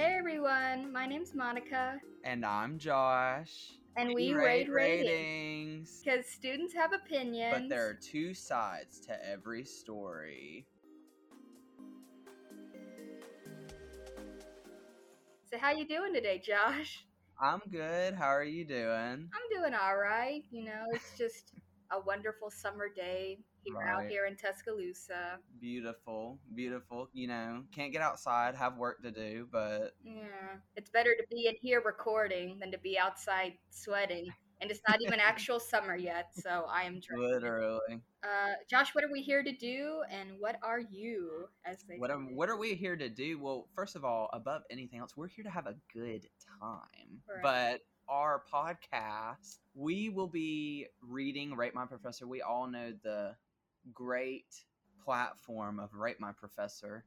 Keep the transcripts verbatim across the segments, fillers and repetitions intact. Hey everyone, my name's Monica. And I'm Josh. And we rate, rate ratings. Because students have opinions. But there are two sides to every story. So how you doing today, Josh? I'm good. How are you doing? I'm doing all right. You know, it's just a wonderful summer day here, right. Out here in Tuscaloosa. Beautiful, beautiful. You know, can't get outside, have work to do, but... Yeah, it's better to be in here recording than to be outside sweating. And it's not even actual summer yet, so I am drinking. Literally. Uh, Josh, what are we here to do, and what are you, as they what are, what are we here to do? Well, first of all, above anything else, we're here to have a good time. Right. But our podcast, we will be reading Rate My Professor. We all know the great platform of Rate My Professor.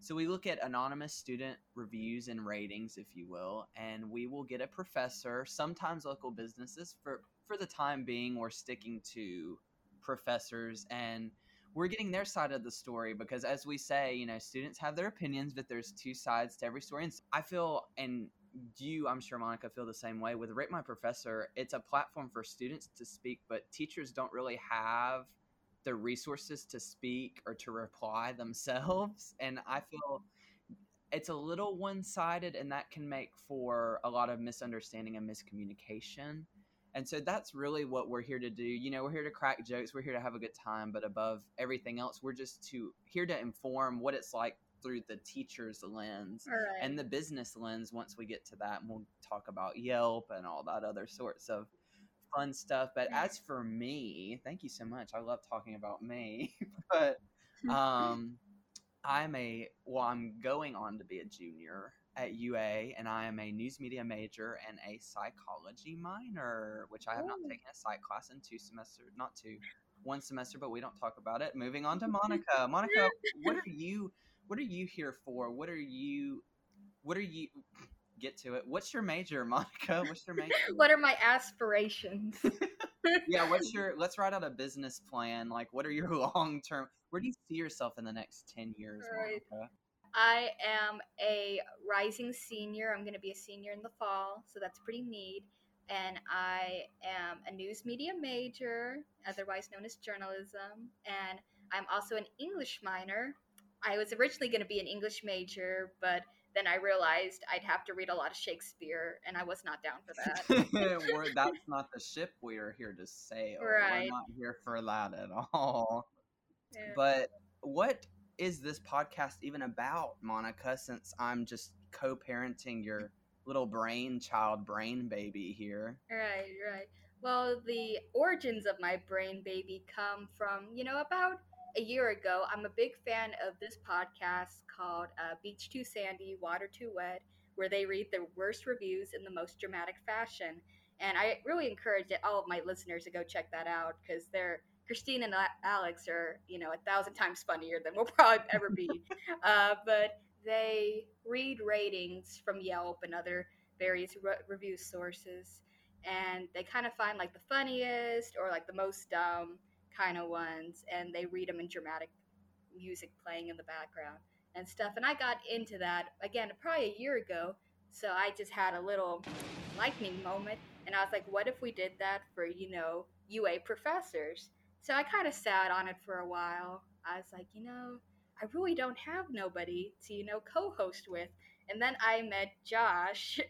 So we look at anonymous student reviews and ratings, if you will, and we will get a professor, sometimes local businesses. For, for the time being, we're sticking to professors, and we're getting their side of the story because, as we say, you know, students have their opinions, but there's two sides to every story. And I feel, and you, I'm sure, Monica, feel the same way. With Rate My Professor, it's a platform for students to speak, but teachers don't really have the resources to speak or to reply themselves. And I feel it's a little one-sided, and that can make for a lot of misunderstanding and miscommunication. And so that's really what we're here to do. You know, we're here to crack jokes. We're here to have a good time. But above everything else, we're just to here to inform what it's like through the teacher's lens, right, and the business lens. Once we get to that, and we'll talk about Yelp and all that other sorts of fun stuff. But as for me, thank you so much. I love talking about me. But um, I'm a, well, I'm going on to be a junior at U A, and I am a news media major and a psychology minor, which I have not taken a psych class in two semesters, not two, one semester, but we don't talk about it. Moving on to Monica. Monica, what are you, what are you here for? What are you, what are you... get to it. What's your major, Monica? What's your major? What are my aspirations? Yeah, what's your, let's write out a business plan. Like, what are your long-term, where do you see yourself in the next ten years, right, Monica? I am a rising senior. I'm going to be a senior in the fall, so that's pretty neat. And I am a news media major, otherwise known as journalism. And I'm also an English minor. I was originally going to be an English major, but then I realized I'd have to read a lot of Shakespeare, and I was not down for that. We're, that's not the ship we are here to sail. Right. We're not here for that at all. Yeah. But what is this podcast even about, Monica, since I'm just co-parenting your little brain child, brain baby here? Right, right. Well, the origins of my brain baby come from, you know, about a year ago. I'm a big fan of this podcast called uh, Beach Too Sandy, Water Too Wet, where they read the worst reviews in the most dramatic fashion. And I really encourage it, all of my listeners to go check that out, because they're, Christine and Alex are, you know, a thousand times funnier than we'll probably ever be. uh, but they read ratings from Yelp and other various re- review sources. And they kind of find like the funniest or like the most dumb kind of ones, and they read them in dramatic music playing in the background and stuff. And I got into that again probably a year ago, so I just had a little lightning moment, and I was like, what if we did that for, you know, U A professors? So I kind of sat on it for a while. I was like, you know, I really don't have nobody to, you know, co-host with. And then I met Josh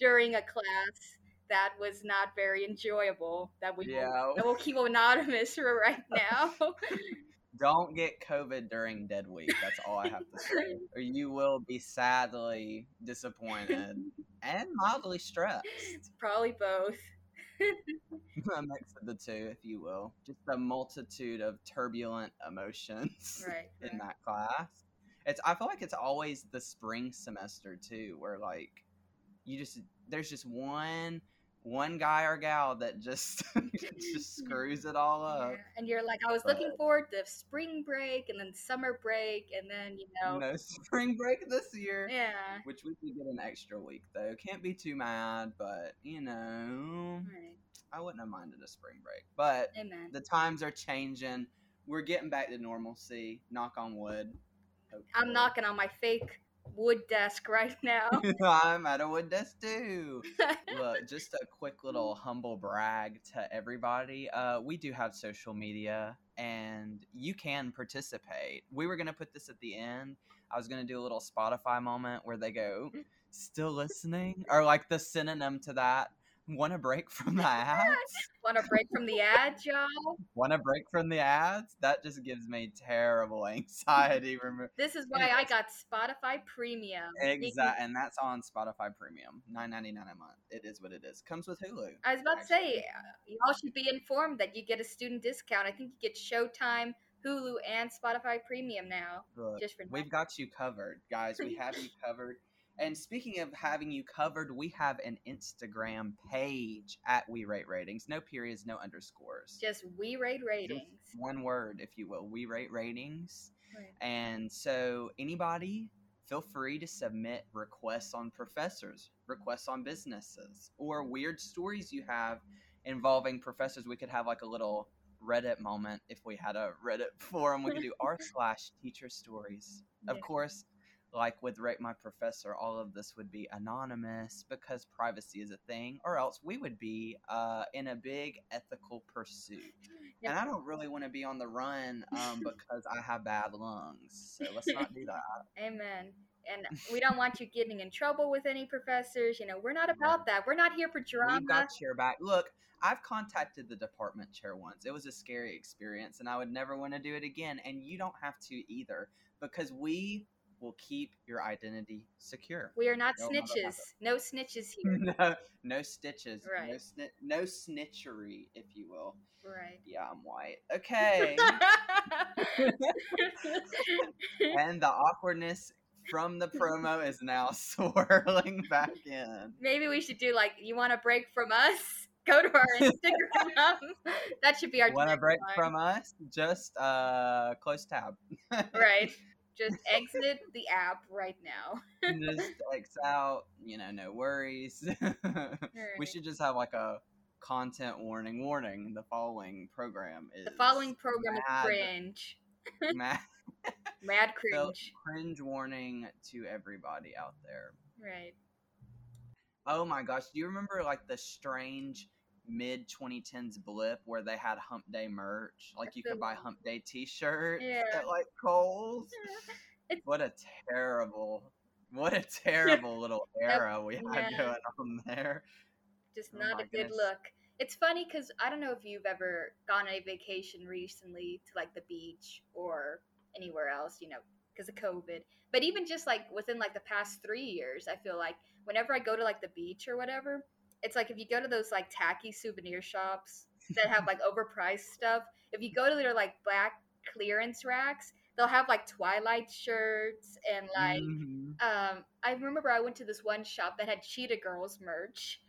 during a class that was not very enjoyable, that we yeah. will, that we'll keep anonymous for right now. Don't get COVID during Dead Week. That's all I have to say. Or you will be sadly disappointed and mildly stressed. Probably both. A mix of the two, if you will. Just a multitude of turbulent emotions, right, in right. that class. It's. I feel like it's always the spring semester, too, where, like, you just... there's just one one guy or gal that just just screws it all up. Yeah. And you're like, I was but, looking forward to spring break and then summer break, and then, you know. No spring break this year. Yeah. Which we could get an extra week, though. Can't be too mad, but, you know, right. I wouldn't have minded a spring break. But Amen. The times are changing. We're getting back to normalcy. Knock on wood. Hopefully. I'm knocking on my fake wood desk right now. I'm at a wood desk too. Look, just a quick little humble brag to everybody. Uh, we do have social media and you can participate. We were going to put this at the end. I was going to do a little Spotify moment where they go, still listening? Or like the synonym to that. Want a break from the ads? Want a break from the ads, y'all? Want a break from the ads? That just gives me terrible anxiety. This is why I got Spotify Premium. Exactly, and that's on Spotify Premium, nine ninety-nine a month. It is what it is. Comes with Hulu. I was about actually. to say, y'all should be informed that you get a student discount. I think you get Showtime, Hulu, and Spotify Premium now. Look, just for we've got you covered, guys. We have you covered. And speaking of having you covered, we have an Instagram page at We Rate Ratings. No periods, no underscores. Just We Rate Ratings. Just one word, if you will. We Rate Ratings. Right. And so anybody, feel free to submit requests on professors, requests on businesses, or weird stories you have involving professors. We could have like a little Reddit moment if we had a Reddit forum. We could do r slash teacher stories. Of yeah. course. Like with Rate My Professor, all of this would be anonymous because privacy is a thing, or else we would be uh, in a big ethical pursuit. Yep. And I don't really want to be on the run um, because I have bad lungs. So let's not do that. Amen. And we don't want you getting in trouble with any professors. You know, we're not about that. We're not here for drama. We've got your back. Look, I've contacted the department chair once. It was a scary experience, and I would never want to do it again. And you don't have to either, because we will keep your identity secure. We are not no snitches. No snitches here. no, no stitches. Right. No, sni- no snitchery, if you will. Right. Yeah, I'm white. Okay. And the awkwardness from the promo is now swirling back in. Maybe we should do like, you want a break from us? Go to our Instagram. That should be our. Want a break line. From us? Just uh, close tab. Right. Just exit the app right now. Just X out, you know, no worries. Right. We should just have like a content warning. Warning, the following program is... The following program mad, is cringe. Mad, mad cringe. So cringe warning to everybody out there. Right. Oh my gosh, do you remember like the strange mid twenty tens blip where they had Hump Day merch, like you could buy Hump Day t-shirts yeah. at like Kohl's. Yeah. What a terrible, what a terrible little era we had yeah. going on there. Just oh not a goodness. Good look. It's funny because I don't know if you've ever gone on a vacation recently to like the beach or anywhere else, you know, because of COVID. But even just like within like the past three years, I feel like whenever I go to like the beach or whatever, it's like if you go to those like tacky souvenir shops that have like overpriced stuff, if you go to their like black clearance racks, they'll have like Twilight shirts and like, mm-hmm. um, I remember I went to this one shop that had Cheetah Girls merch.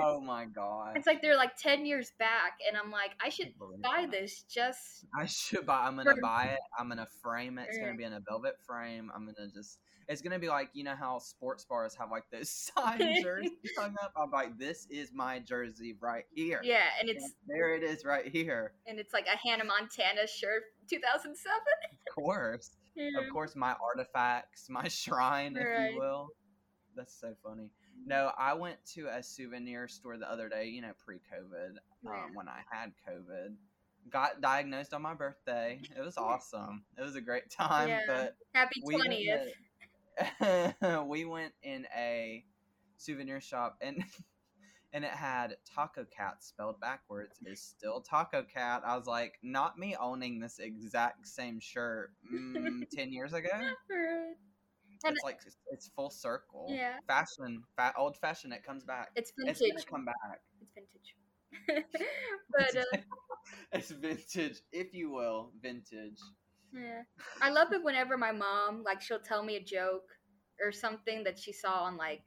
Oh my God. It's like, they're like ten years back. And I'm like, I should I buy that. this just. I should buy, I'm going to buy it. I'm going to frame it. It's going to be in a velvet frame. I'm going to just, it's going to be like, you know how sports bars have like those signed jerseys hung up. I'm like, this is my jersey right here. Yeah. And it's. And there it is right here. And it's like a Hannah Montana shirt, two thousand seven. Of course. Yeah. Of course, my artifacts, my shrine, right. if you will. That's so funny. No, I went to a souvenir store the other day, you know, pre-COVID, yeah. um, when I had COVID. Got diagnosed on my birthday. It was awesome. It was a great time. Yeah. But happy twentieth. We, we went in a souvenir shop and... And it had Taco Cat spelled backwards is still Taco Cat. I was like, not me owning this exact same shirt mm, ten years ago. It's like, it's full circle. Yeah. Fashion, fa- old fashioned, it comes back. It's vintage. It's come back. It's vintage. But uh... It's vintage, if you will. Vintage. Yeah. I love it whenever my mom, like, she'll tell me a joke or something that she saw on, like,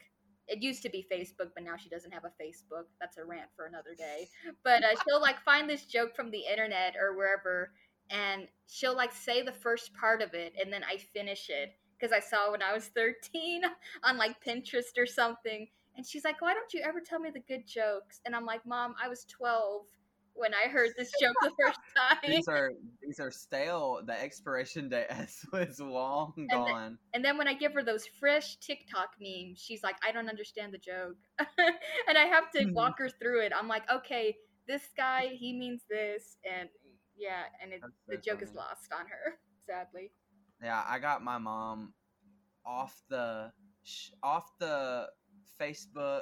it used to be Facebook, but now she doesn't have a Facebook. That's a rant for another day. But uh, she'll like find this joke from the internet or wherever, and she'll like say the first part of it, and then I finish it because I saw when I was thirteen on like Pinterest or something. And she's like, "Why don't you ever tell me the good jokes?" And I'm like, "Mom, I was twelve when I heard this joke the first time. These are these are stale. The expiration date is long and gone. Then, and then when I give her those fresh TikTok memes, she's like, I don't understand the joke. And I have to walk her through it. I'm like, okay, this guy, he means this. And yeah, and it, so the joke funny. Is lost on her, sadly. Yeah, I got my mom off the off the Facebook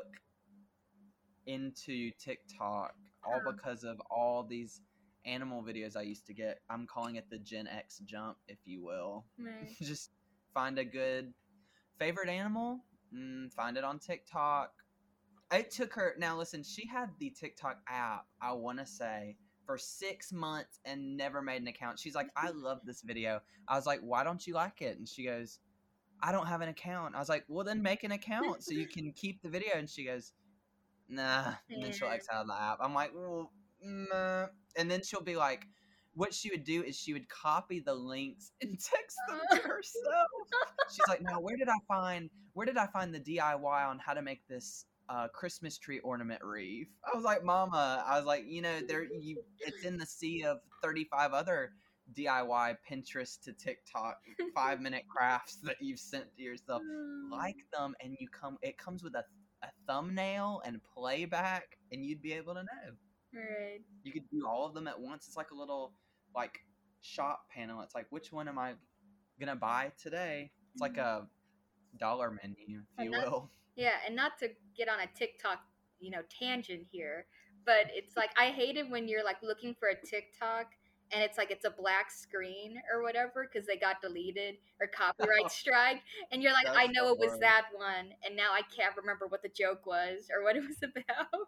into TikTok, all because of all these animal videos I used to get. I'm calling it the Gen X jump, if you will. Right. Just find a good favorite animal, mm, find it on TikTok. It took her, now listen, she had the TikTok app, I want to say, for six months and never made an account. She's like, I love this video. I was like, why don't you like it? And she goes, I don't have an account. I was like, well, then make an account so you can keep the video. And she goes, nah. And then she'll exit out of the app. I'm like, well, nah. And then she'll be like, what she would do is she would copy the links and text them to herself. She's like, now, where did I find, where did I find the D I Y on how to make this uh, Christmas tree ornament wreath? I was like, Mama, I was like, you know, there, you, it's in the sea of thirty-five other D I Y Pinterest to TikTok five minute crafts that you've sent to yourself. Like them, and you come, it comes with a a thumbnail and playback, and you'd be able to know. Right. You could do all of them at once. It's like a little like shop panel. It's like, which one am I gonna buy today? It's like a dollar menu, if you will. Yeah, and not to get on a TikTok, you know, tangent here, but it's like, I hate it when you're like looking for a TikTok and it's like, it's a black screen or whatever, because they got deleted or copyright strike. And you're like, that's I know it was that one. And now I can't remember what the joke was or what it was about.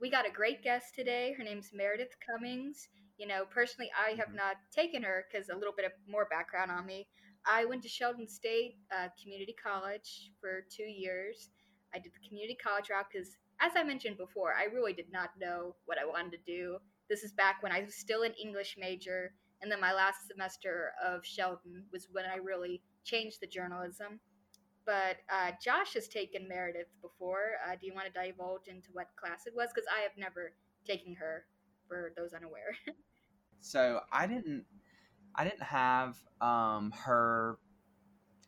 We got a great guest today. Her name's Meredith Cummings. You know, personally, I have mm-hmm. not taken her, because a little bit of more background on me. I went to Sheldon State uh, Community College for two years. I did the community college route because, as I mentioned before, I really did not know what I wanted to do. This is back when I was still an English major, and then my last semester of Sheldon was when I really changed the journalism. But uh, Josh has taken Meredith before. Uh, do you want to divulge into what class it was? Because I have never taken her, for those unaware. So I didn't I didn't have um, her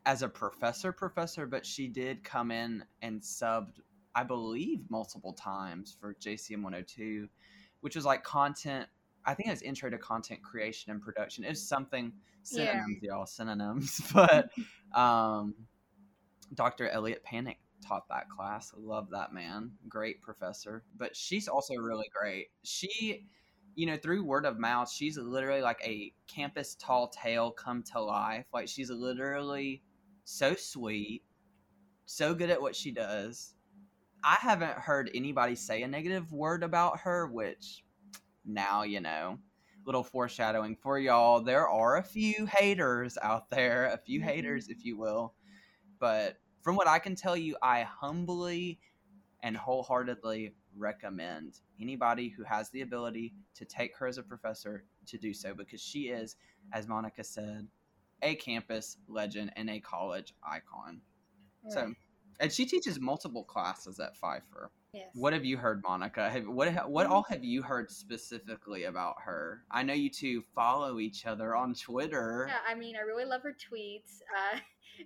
as a professor professor, but she did come in and subbed, I believe, multiple times for J C M one oh two. Which was like content, I think it was intro to content creation and production. It's something, synonyms, yeah. y'all, synonyms. But um, Doctor Elliot Panic taught that class. I love that man. Great professor. But she's also really great. She, you know, through word of mouth, she's literally like a campus tall tale come to life. Like, she's literally so sweet, so good at what she does. I haven't heard anybody say a negative word about her, which now, you know, little foreshadowing for y'all. There are a few haters out there, a few mm-hmm. haters, if you will. But from what I can tell you, I humbly and wholeheartedly recommend anybody who has the ability to take her as a professor to do so, because she is, as Monica said, a campus legend and a college icon. Right. So. And she teaches multiple classes at Pfeiffer. Yes. What have you heard, Monica? Have, what what all have you heard specifically about her? I know you two follow each other on Twitter. Yeah, I mean, I really love her tweets. Uh,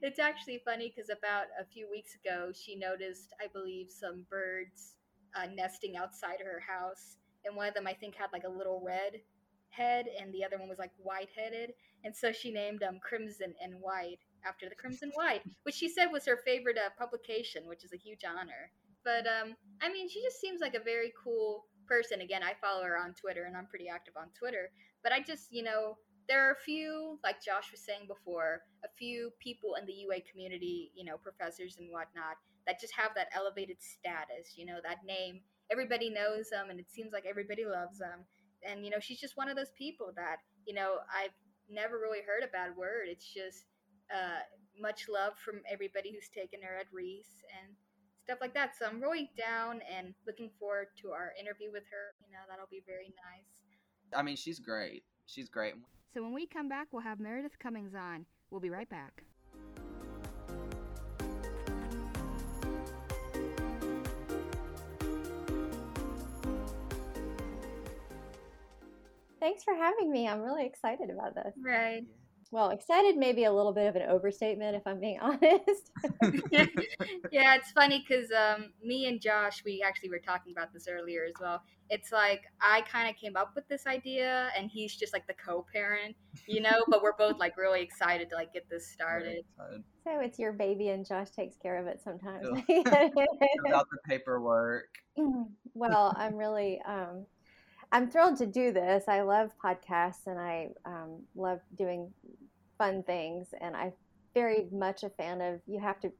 it's actually funny because about a few weeks ago, she noticed, I believe, some birds uh, nesting outside her house. And one of them, I think, had like a little red head, and the other one was like white-headed. And so she named them Crimson and White, after the Crimson White, which she said was her favorite uh, publication, which is a huge honor. But, um, I mean, she just seems like a very cool person. Again, I follow her on Twitter, and I'm pretty active on Twitter. But I just, you know, there are a few, like Josh was saying before, a few people in the U A community, you know, professors and whatnot, that just have that elevated status, you know, that name. Everybody knows them, and it seems like everybody loves them. And, you know, she's just one of those people that, you know, I've never really heard a bad word. It's just... Uh, much love from everybody who's taken her at Reese and stuff like that. So I'm really down and looking forward to our interview with her. You know, that'll be very nice. I mean, she's great. She's great. So when we come back, we'll have Meredith Cummings on. We'll be right back. thanks for having me. I'm really excited about this. Right. Well, excited may be a little bit of an overstatement, if I'm being honest. Yeah, it's funny because um, me and Josh, we actually were talking about this earlier as well. It's like I kind of came up with this idea, and he's just like the co-parent, you know. But we're both like really excited to like get this started. So it's your baby, and Josh takes care of it sometimes. About the paperwork. Well, I'm really. Um, I'm thrilled to do this. I love podcasts and I um, love doing fun things. And I'm very much a fan of you have to,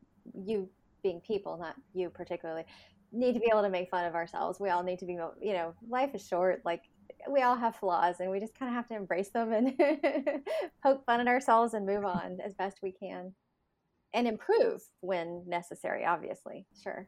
you being people, not you particularly, need to be able to make fun of ourselves. We all need to be, you know, life is short. Like we all have flaws and we just kind of have to embrace them and poke fun at ourselves and move on as best we can and improve when necessary, obviously. Sure.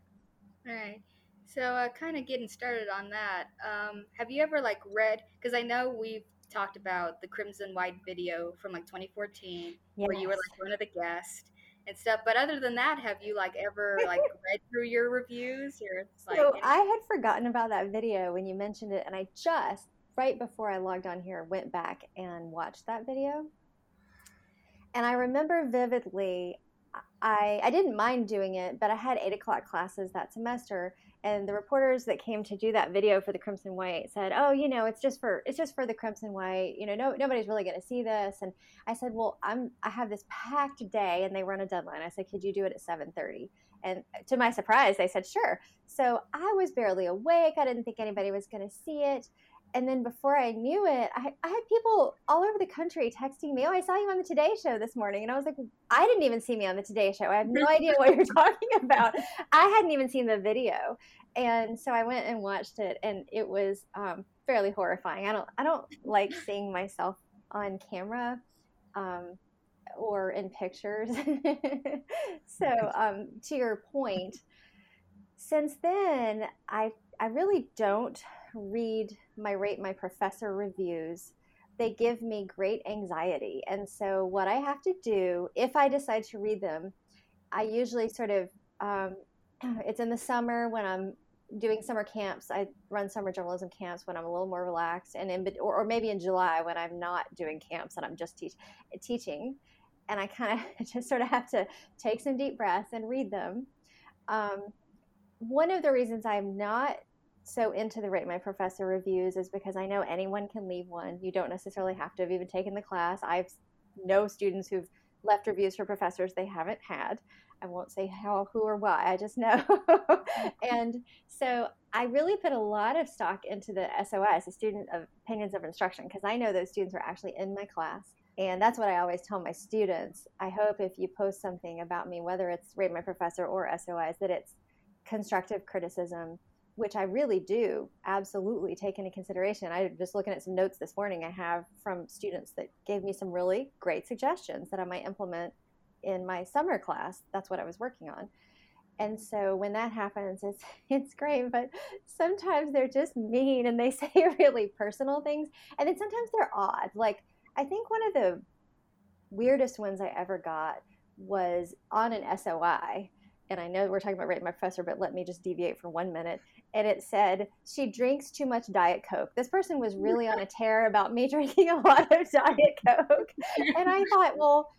All right. So uh, kind of getting started on that, um, have you ever like read, because I know we've talked about the Crimson White video from like twenty fourteen, yes, where you were like one of the guests and stuff. But other than that, have you like ever like read through your reviews? Or like, so I had forgotten about that video when you mentioned it. And I just, right before I logged on here, went back and watched that video. And I remember vividly, I, I didn't mind doing it, but I had eight o'clock classes that semester. And the reporters that came to do that video for the Crimson White said, "Oh, you know, it's just for it's just for the Crimson White. You know, no nobody's really going to see this." And I said, "Well, I'm I have this packed day," and they run a deadline. I said, "Could you do it at seven thirty?" And to my surprise, they said, "Sure." So I was barely awake. I didn't think anybody was going to see it. And then before I knew it, I, I had people all over the country texting me, "Oh, I saw you on the Today Show this morning." And I was like, I didn't even see me on the Today Show. I have no idea what you're talking about. I hadn't even seen the video. And so I went and watched it, and it was um, fairly horrifying. I don't I don't like seeing myself on camera um, or in pictures. So um, to your point, since then, I I really don't read my Rate My Professor reviews. They give me great anxiety. And so what I have to do, if I decide to read them, I usually sort of, um, it's in the summer when I'm doing summer camps. I run summer journalism camps when I'm a little more relaxed, and in, or, or maybe in July when I'm not doing camps and I'm just teach, teaching. And I kind of just sort of have to take some deep breaths and read them. Um, one of the reasons I'm not so into the Rate My Professor reviews is because I know anyone can leave one. You don't necessarily have to have even taken the class. I've know students who've left reviews for professors they haven't had. I won't say how, who, or why. I just know. And so I really put a lot of stock into the S O S, the Student Opinions of Instruction, because I know those students are actually in my class. And that's what I always tell my students. I hope if you post something about me, whether it's Rate My Professor or S O S, that it's constructive criticism, which I really do absolutely take into consideration. I'm just looking at some notes this morning I have from students that gave me some really great suggestions that I might implement in my summer class. That's what I was working on. And so when that happens, it's it's great, but sometimes they're just mean and they say really personal things. And then sometimes they're odd. Like, I think one of the weirdest ones I ever got was on an S O I. And I know we're talking about Rate My Professor, but let me just deviate for one minute. And it said, "She drinks too much Diet Coke." This person was really on a tear about me drinking a lot of Diet Coke. And I thought, well,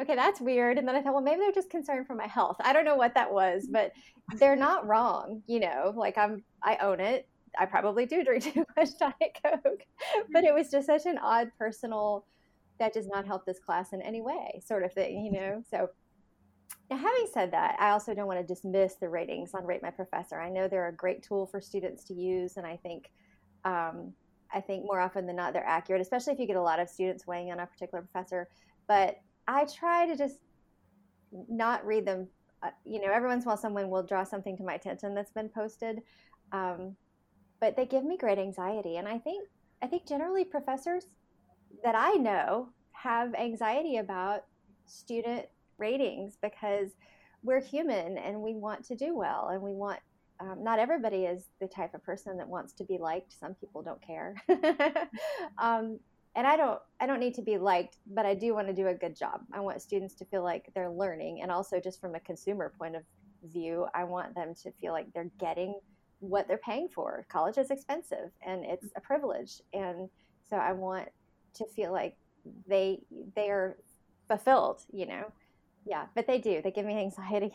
okay, that's weird. And then I thought, well, maybe they're just concerned for my health. I don't know what that was, but they're not wrong. You know, like I'm, I own it. I probably do drink too much Diet Coke. But it was just such an odd personal, that does not help this class in any way sort of thing, you know? So. Now, having said that, I also don't want to dismiss the ratings on Rate My Professor. I know they're a great tool for students to use, and I think um, I think more often than not they're accurate, especially if you get a lot of students weighing in on a particular professor. But I try to just not read them. Uh, you know, every once in a while someone will draw something to my attention that's been posted, um, but they give me great anxiety. And I think I think generally professors that I know have anxiety about student ratings because we're human and we want to do well, and we want um, not everybody is the type of person that wants to be liked. Some people don't care. um, and I don't I don't need to be liked, but I do want to do a good job. I want students to feel like they're learning, and also just from a consumer point of view, I want them to feel like they're getting what they're paying for. College is expensive and it's a privilege, and So I want to feel like they they are fulfilled, you know. Yeah, but they do. They give me anxiety.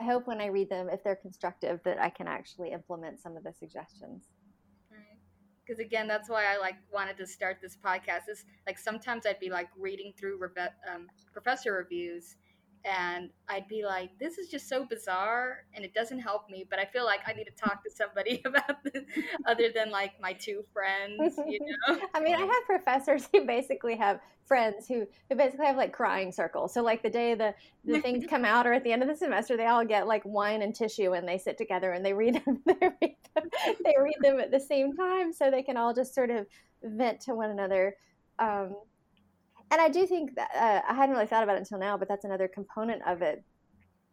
I hope when I read them, if they're constructive, that I can actually implement some of the suggestions. Right. Because again, that's why I like wanted to start this podcast. Is like sometimes I'd be like reading through um, professor reviews, and I'd be like, this is just so bizarre, and it doesn't help me. But I feel like I need to talk to somebody about this, other than like my two friends, you know? I mean, I have professors who basically have friends who, who basically have like crying circles. So like the day the, the things come out or at the end of the semester, they all get like wine and tissue and they sit together and they read them. They read them, they read them at the same time so they can all just sort of vent to one another. Um, And I do think that uh, I hadn't really thought about it until now, but that's another component of it.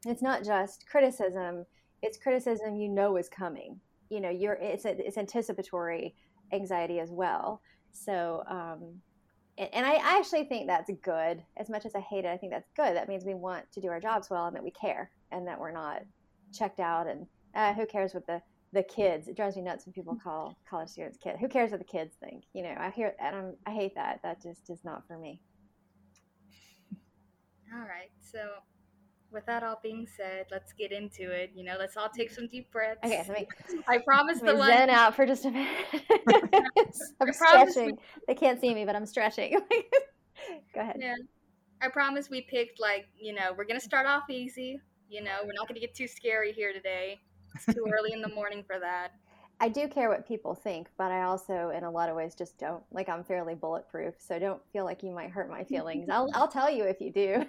It's not just criticism. It's criticism you know is coming. You know, you're it's it's anticipatory anxiety as well. So, um, and, and I, I actually think that's good. As much as I hate it, I think that's good. That means we want to do our jobs well and that we care and that we're not checked out. And uh, who cares what the, the kids? It drives me nuts when people call college students kids. Who cares what the kids think? You know, I hear and I'm, I hate that. That just is not for me. All right. So with that all being said, let's get into it. You know, let's all take some deep breaths. Okay. Let me, I promise the lunch. Zen out for just a minute. I'm stretching. We, they can't see me, but I'm stretching. Go ahead. Yeah. I promise we picked like, you know, we're going to start off easy. You know, we're not going to get too scary here today. It's too early in the morning for that. I do care what people think, but I also, in a lot of ways, just don't. Like, I'm fairly bulletproof, so don't feel like you might hurt my feelings. I'll I'll tell you if you do.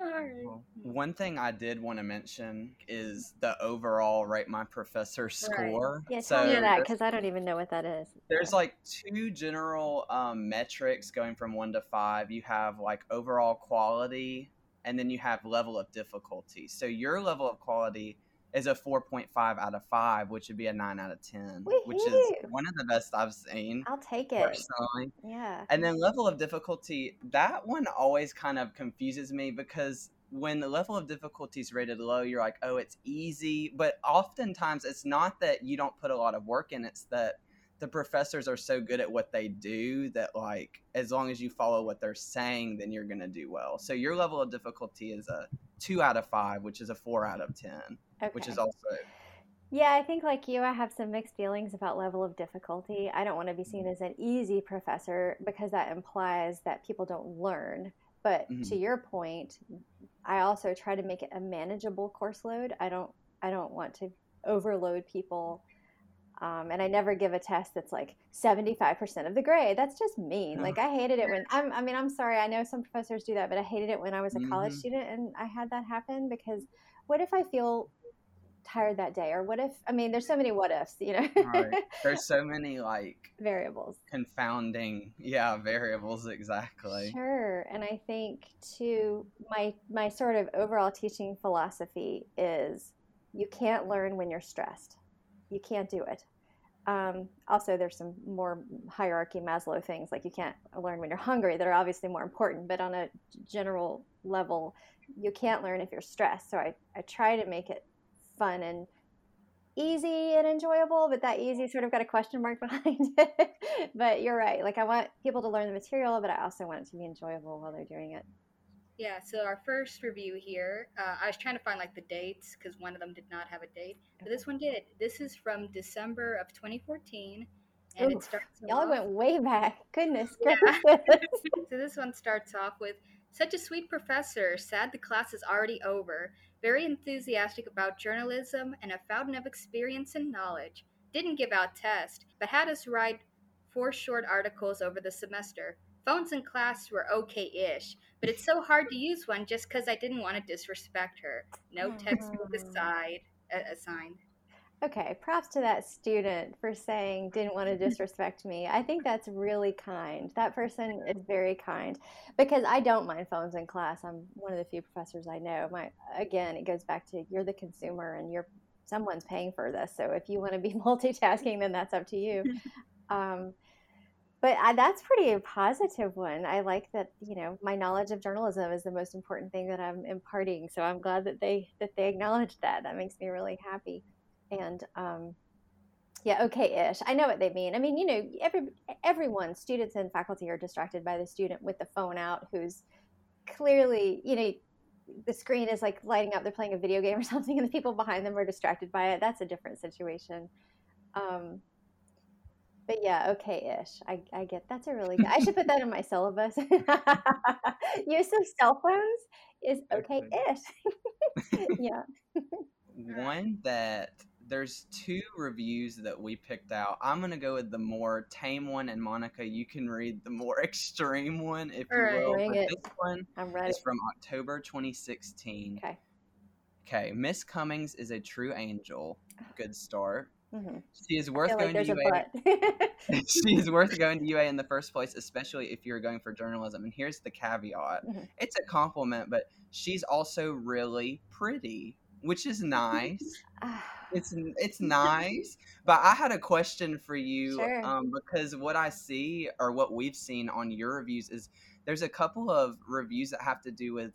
All right. Well, one thing I did want to mention is the overall Rate My Professor score. Right. Yeah, tell so me that, because I don't even know what that is. There's yeah. like two general um, metrics going from one to five. You have, like, overall quality, and then you have level of difficulty. So your level of quality is a four point five out of five, which would be a nine out of ten, Woo-hoo. Which is one of the best I've seen. I'll take it. Personally. Yeah. And then level of difficulty, that one always kind of confuses me because when the level of difficulty is rated low, you're like, oh, it's easy. But oftentimes it's not that you don't put a lot of work in, it's that the professors are so good at what they do that like, as long as you follow what they're saying, then you're going to do well. So your level of difficulty is a two out of five, which is a four out of ten. Okay. Which is also... Yeah, I think like you, I have some mixed feelings about level of difficulty. I don't want to be seen as an easy professor because that implies that people don't learn. But mm-hmm. to your point, I also try to make it a manageable course load. I don't I don't want to overload people. Um, and I never give a test that's like seventy-five percent of the grade. That's just mean. Like I hated it when, I'm, I mean, I'm sorry. I know some professors do that, but I hated it when I was a mm-hmm. college student and I had that happen because what if I feel tired that day? Or what if, I mean, there's so many what ifs, you know. Right. There's so many like variables, confounding. Yeah. Variables. Exactly. Sure. And I think too, my, my sort of overall teaching philosophy is you can't learn when you're stressed. You can't do it. Um, also, there's some more hierarchy Maslow things like you can't learn when you're hungry that are obviously more important, but on a general level, you can't learn if you're stressed. So I, I try to make it fun and easy and enjoyable, but that easy sort of got a question mark behind it. But you're right. Like I want people to learn the material, but I also want it to be enjoyable while they're doing it. Yeah, so our first review here, uh, I was trying to find like the dates because one of them did not have a date, but this one did. This is from December of twenty fourteen, and Oof, it starts Y'all off... went way back. Goodness gracious. Yeah. So this one starts off with, such a sweet professor, sad the class is already over, very enthusiastic about journalism and a fountain of experience and knowledge. Didn't give out tests, but had us write four short articles over the semester. Phones in class were okay-ish, but it's so hard to use one just because I didn't want to disrespect her. No mm-hmm. textbook aside, uh, assigned. Okay, props to that student for saying didn't want to disrespect me. I think that's really kind. That person is very kind because I don't mind phones in class. I'm one of the few professors I know. My again, it goes back to you're the consumer and you're someone's paying for this. So if you want to be multitasking, then that's up to you. Um, But I, that's pretty a positive one. I like that, you know, my knowledge of journalism is the most important thing that I'm imparting. So I'm glad that they that they acknowledged that. That makes me really happy. And um, Yeah, okay-ish. I know what they mean. I mean, you know, every everyone, students and faculty, are distracted by the student with the phone out who's clearly, you know, the screen is like lighting up, they're playing a video game or something, and the people behind them are distracted by it. That's a different situation. Um, but yeah, okay-ish. I, I get that's a really good, I should put that in my syllabus. Use of cell phones is okay-ish. Yeah. One that... There's two reviews that we picked out. I'm going to go with the more tame one, and Monica, you can read the more extreme one, if you will. But this one is from October twenty sixteen. Okay. Okay. Miss Cummings is a true angel. Good start. Mm-hmm. She is worth going to U A. She is worth going to U A in the first place, especially if you're going for journalism. And here's the caveat. Mm-hmm. It's a compliment, but she's also really pretty, which is nice. It's it's nice, but I had a question for you. Sure. Um, because what I see, or what we've seen on your reviews, is there's a couple of reviews that have to do with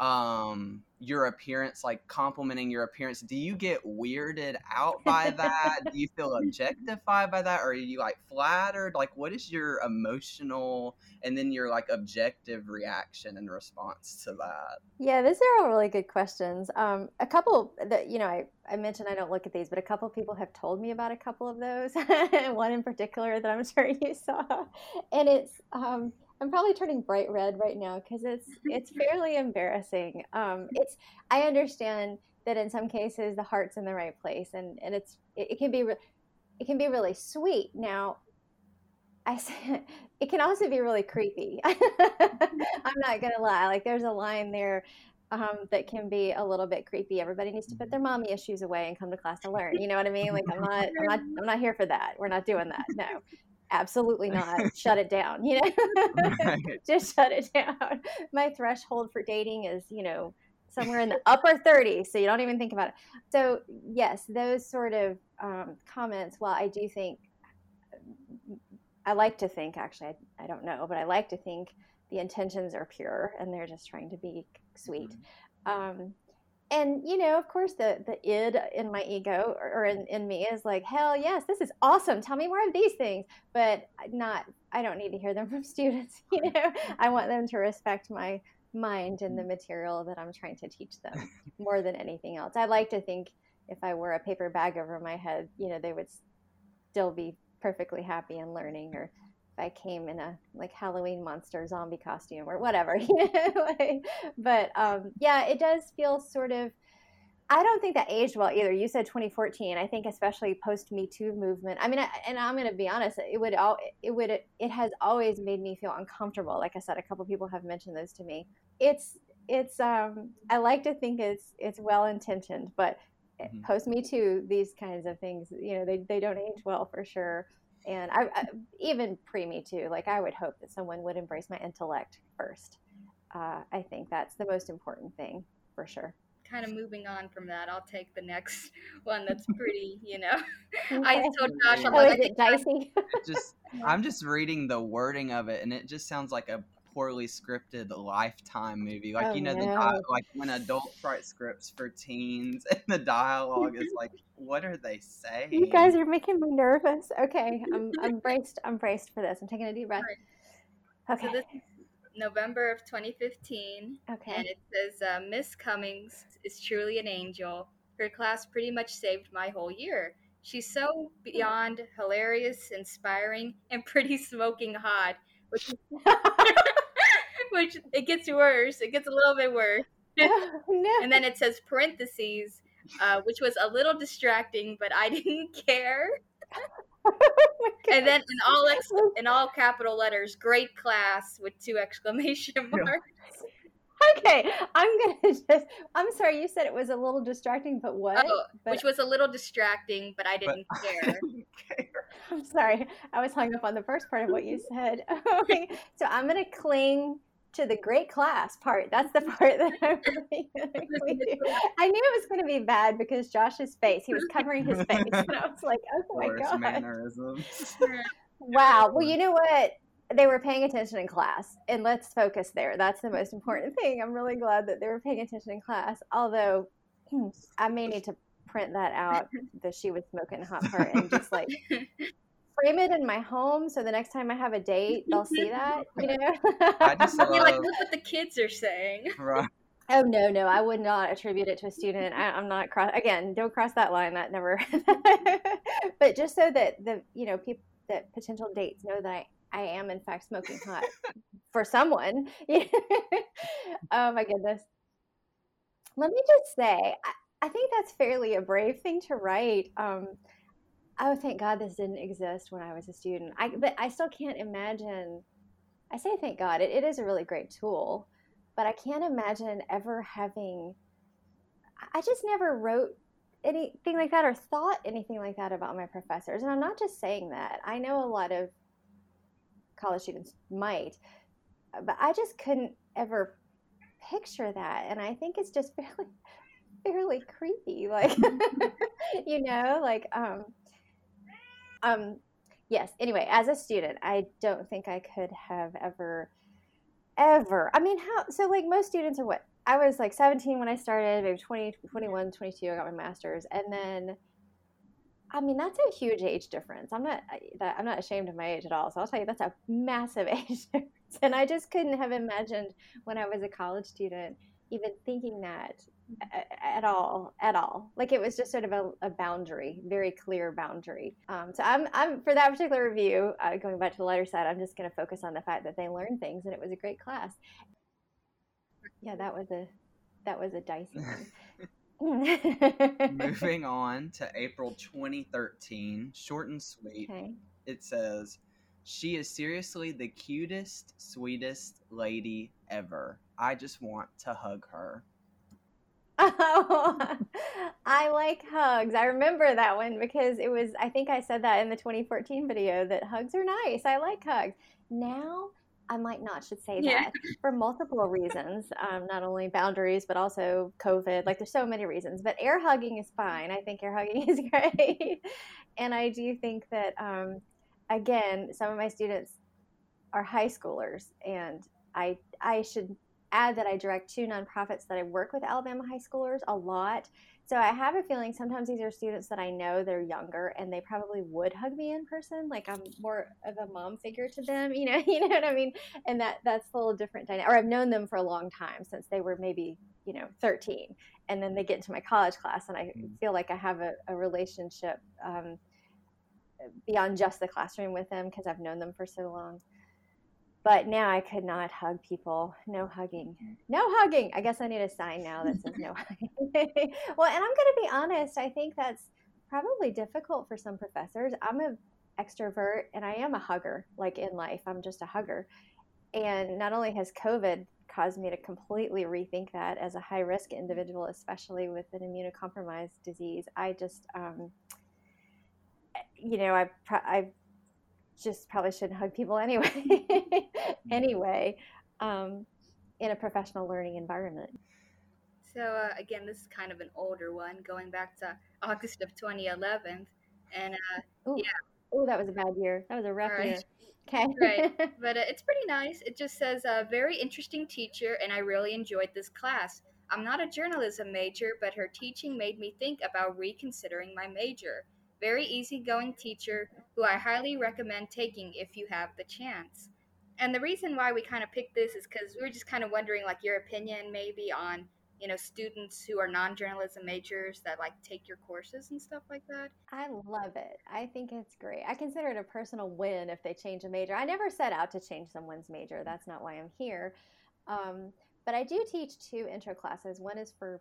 um, your appearance, like complimenting your appearance. Do you get weirded out by that? Do you feel objectified by that? Or are you like flattered? Like, what is your emotional and then your like objective reaction and response to that? Yeah, these are all really good questions. Um, a couple that, you know, I, I mentioned I don't look at these, but a couple of people have told me about a couple of those. One in particular that I'm sure you saw. And it's, um, I'm probably turning bright red right now because it's it's fairly embarrassing. Um, it's I understand that in some cases the heart's in the right place, and, and it's it, it can be re- it can be really sweet. Now, I say, it can also be really creepy. I'm not gonna lie. Like there's a line there um, that can be a little bit creepy. Everybody needs to put their mommy issues away and come to class to learn. You know what I mean? Like I'm not I'm not I'm not here for that. We're not doing that. No. Absolutely not. Shut it down, you know. Right. Just shut it down. My threshold for dating is, you know, somewhere in the upper thirties, so you don't even think about it. So yes, those sort of um, comments, while I do think, I like to think, actually, I, I don't know, but I like to think the intentions are pure and they're just trying to be sweet. Mm-hmm. Um, And, you know, of course, the, the id in my ego or in, in me is like, hell yes, this is awesome. Tell me more of these things. But not, I don't need to hear them from students. You know, I want them to respect my mind and the material that I'm trying to teach them more than anything else. I like to think if I wore a paper bag over my head, you know, they would still be perfectly happy and learning, or I came in a like Halloween monster zombie costume or whatever, you know. Like, but um, yeah, it does feel sort of, I don't think that aged well either. You said twenty fourteen. I think especially post Me Too movement. I mean, I, and I'm going to be honest, it would all, it would, it has always made me feel uncomfortable. Like I said, a couple people have mentioned those to me. It's, it's, um, I like to think it's, it's well-intentioned, but mm-hmm. post Me Too, these kinds of things, you know, they, they don't age well for sure. And I, I even pre-Me Too, like I would hope that someone would embrace my intellect first. Uh, I think that's the most important thing for sure. Kind of moving on from that, I'll take the next one that's pretty, you know. Okay. I told Josh, I'm oh, like, is it dicey? just, I'm just reading the wording of it, and it just sounds like a poorly scripted Lifetime movie. Like, oh, you know, no. the, like when adults write scripts for teens and the dialogue is like, what are they saying? You guys are making me nervous. Okay. I'm, I'm braced. I'm braced for this. I'm taking a deep breath. Okay. So this is November of twenty fifteen. Okay. And it says, uh, Miss Cummings is truly an angel. Her class pretty much saved my whole year. She's so beyond hilarious, inspiring, and pretty smoking hot. Which is- Which it gets worse. It gets a little bit worse. Oh, no. And then it says parentheses, uh, which was a little distracting, but I didn't care. Oh, and then in all ex- in all capital letters, great class with two exclamation marks. Okay, I'm gonna just. I'm sorry, you said it was a little distracting, but what? Oh, but, which was a little distracting, but I didn't but, care. I didn't care. I'm sorry, I was hung up on the first part of what you said. Okay, so I'm gonna cling to the great class part. That's the part that I really I knew it was going to be bad because Josh's face, he was covering his face, and I was like, oh my god, mannerisms. Wow. Well, you know what, they were paying attention in class, and let's focus there. That's the most important thing. I'm really glad that they were paying attention in class, although I may need to print that out, the She Was Smoking Hot part, and just like frame it in my home so the next time I have a date, they'll see that, you know? I just love... You're like, look what the kids are saying. Right. Oh, no, no, I would not attribute it to a student. I, I'm not cross, again, don't cross that line. That never, but just so that the, you know, people that potential dates know that I, I am in fact smoking hot for someone. Oh my goodness. Let me just say, I, I think that's fairly a brave thing to write. Um, oh, thank God this didn't exist when I was a student. I, but I still can't imagine, I say thank God, it, it is a really great tool. But I can't imagine ever having, I just never wrote anything like that or thought anything like that about my professors. And I'm not just saying that. I know a lot of college students might, but I just couldn't ever picture that. And I think it's just fairly, fairly creepy. Like, you know, like, um, um, yes. Anyway, as a student, I don't think I could have ever Ever. I mean, how, so like most students are what? I was like seventeen when I started, maybe twenty, twenty-one, twenty-two, I got my master's. And then, I mean, that's a huge age difference. I'm not, I'm not ashamed of my age at all. So I'll tell you, that's a massive age difference. And I just couldn't have imagined when I was a college student, even thinking that at all, at all. Like it was just sort of a, a boundary, very clear boundary. Um, so I'm, I'm for that particular review, uh, going back to the lighter side, I'm just going to focus on the fact that they learned things and it was a great class. Yeah, that was a, that was a dicey one. Moving on to April twenty thirteen, short and sweet. Okay. It says, "She is seriously the cutest, sweetest lady ever. I just want to hug her." Oh, I like hugs. I remember that one because it was, I think I said that in the twenty fourteen video that hugs are nice. I like hugs. Now I might not should say that yeah. for multiple reasons, um, not only boundaries, but also COVID. Like there's so many reasons, but air hugging is fine. I think air hugging is great. And I do think that, um, again, some of my students are high schoolers and I, I should add that I direct two nonprofits that I work with Alabama high schoolers a lot. So I have a feeling sometimes these are students that I know they're younger and they probably would hug me in person. Like I'm more of a mom figure to them, you know, you know what I mean? And that that's a little different dynamic. Or I've known them for a long time since they were maybe, you know, thirteen. And then they get into my college class and I feel like I have a, a relationship um, beyond just the classroom with them because I've known them for so long. But now I could not hug people. No hugging. No hugging. I guess I need a sign now that says no hugging. Well, and I'm going to be honest. I think that's probably difficult for some professors. I'm an extrovert and I am a hugger. Like in life, I'm just a hugger. And not only has COVID caused me to completely rethink that as a high risk individual, especially with an immunocompromised disease, I just, um, you know, I, I, just probably shouldn't hug people anyway, anyway, um, in a professional learning environment. So uh, again, this is kind of an older one going back to August of twenty eleven. And uh, Ooh. yeah. Oh, that was a bad year. That was a rough right. year. Okay. Right. But uh, it's pretty nice. It just says a uh, very interesting teacher. And I really enjoyed this class. I'm not a journalism major, but her teaching made me think about reconsidering my major. Very easygoing teacher who I highly recommend taking if you have the chance. And the reason why we kind of picked this is because we were just kind of wondering, like, your opinion maybe on, you know, students who are non-journalism majors that, like, take your courses and stuff like that. I love it. I think it's great. I consider it a personal win if they change a major. I never set out to change someone's major. That's not why I'm here. Um, but I do teach two intro classes. One is for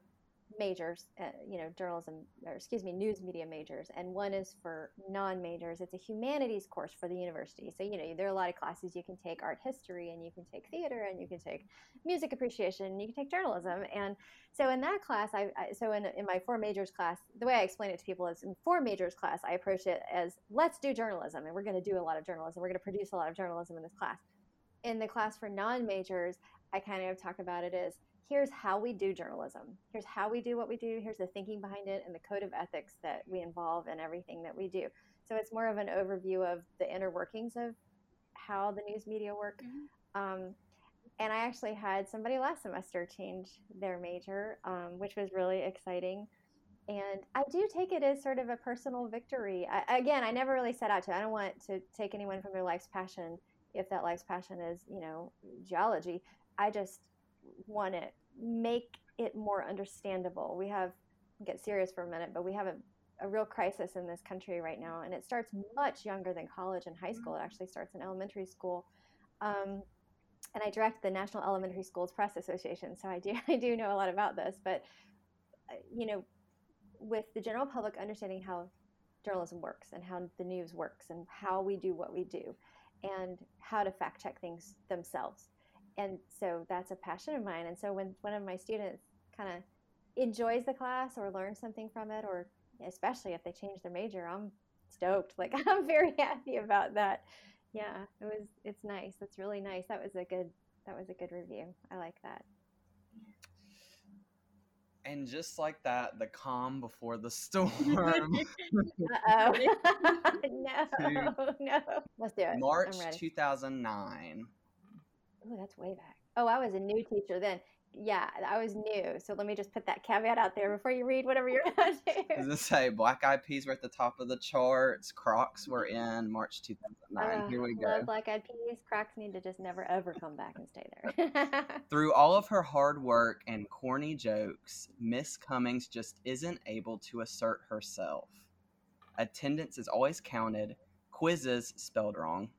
majors, uh, you know, journalism, or excuse me, news media majors, and one is for non-majors. It's a humanities course for the university. So, you know, there are a lot of classes you can take: art history, and you can take theater, and you can take music appreciation, and you can take journalism. And so in that class, I, I so in, in my four majors class, the way I explain it to people is in four majors class, I approach it as let's do journalism, and we're going to do a lot of journalism. We're going to produce a lot of journalism in this class. In the class for non-majors, I kind of talk about it as, here's how we do journalism. Here's how we do what we do. Here's the thinking behind it and the code of ethics that we involve in everything that we do. So it's more of an overview of the inner workings of how the news media work. Mm-hmm. Um, and I actually had somebody last semester change their major, um, which was really exciting. And I do take it as sort of a personal victory. I, again, I never really set out to. I don't want to take anyone from their life's passion if that life's passion is, you know, geology. I just want to make it more understandable. We have, get serious for a minute, but we have a, a real crisis in this country right now. And it starts much younger than college and high school. It actually starts in elementary school. Um, and I direct the National Elementary Schools Press Association. So I do, I do know a lot about this. But, you know, with the general public understanding how journalism works and how the news works and how we do what we do and how to fact check things themselves. And so that's a passion of mine. And so when one of my students kind of enjoys the class or learns something from it, or especially if they change their major, I'm stoked. Like, I'm very happy about that. Yeah, it was, it's nice. It's really nice. That was a good, that was a good review. I like that. And just like that, the calm before the storm. Uh-oh. no, no. Let's do it. March two thousand nine. Oh, that's way back. Oh, I was a new teacher then. Yeah, I was new. So let me just put that caveat out there before you read whatever you're about to do. Does it say Black Eyed Peas were at the top of the charts? Crocs were in March two thousand nine. Uh, Here we go. Love Black Eyed Peas. Crocs need to just never ever come back and stay there. Through all of her hard work and corny jokes, Miss Cummings just isn't able to assert herself. Attendance is always counted. Quizzes spelled wrong.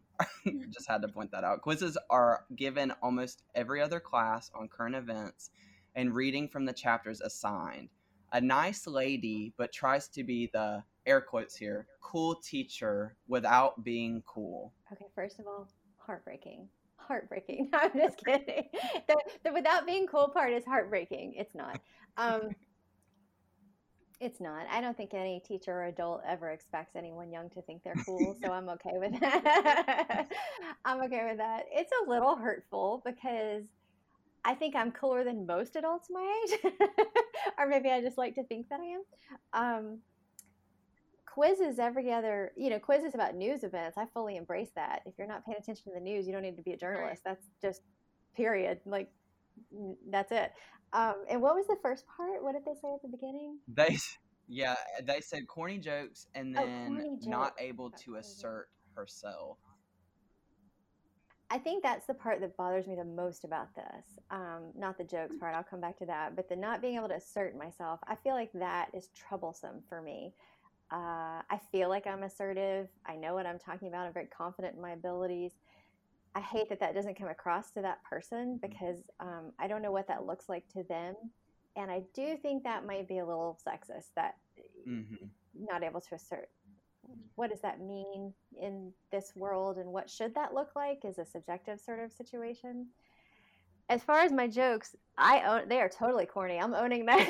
Just had to point that out. Quizzes are given almost every other class on current events and reading from the chapters assigned. A nice lady, but tries to be the, air quotes here, cool teacher without being cool. Okay, first of all, heartbreaking. Heartbreaking. No, I'm just kidding. The, the without being cool part is heartbreaking. It's not. Um, It's not. I don't think any teacher or adult ever expects anyone young to think they're cool, so I'm okay with that. I'm okay with that. It's a little hurtful because I think I'm cooler than most adults my age, or maybe I just like to think that I am. Um, quizzes every other, you know, quizzes about news events. I fully embrace that. If you're not paying attention to the news, you don't need to be a journalist. That's just period. Like, that's it. Um, and what was the first part? What did they say at the beginning? They, yeah, they said corny jokes and then oh, not able to assert herself. I think that's the part that bothers me the most about this. Um, not the jokes part. I'll come back to that. But the not being able to assert myself, I feel like that is troublesome for me. Uh, I feel like I'm assertive. I know what I'm talking about. I'm very confident in my abilities. I hate that that doesn't come across to that person because um, I don't know what that looks like to them. And I do think that might be a little sexist, that mm-hmm. not able to assert. What does that mean in this world and what should that look like is a subjective sort of situation. As far as my jokes, I own, they are totally corny. I'm owning that.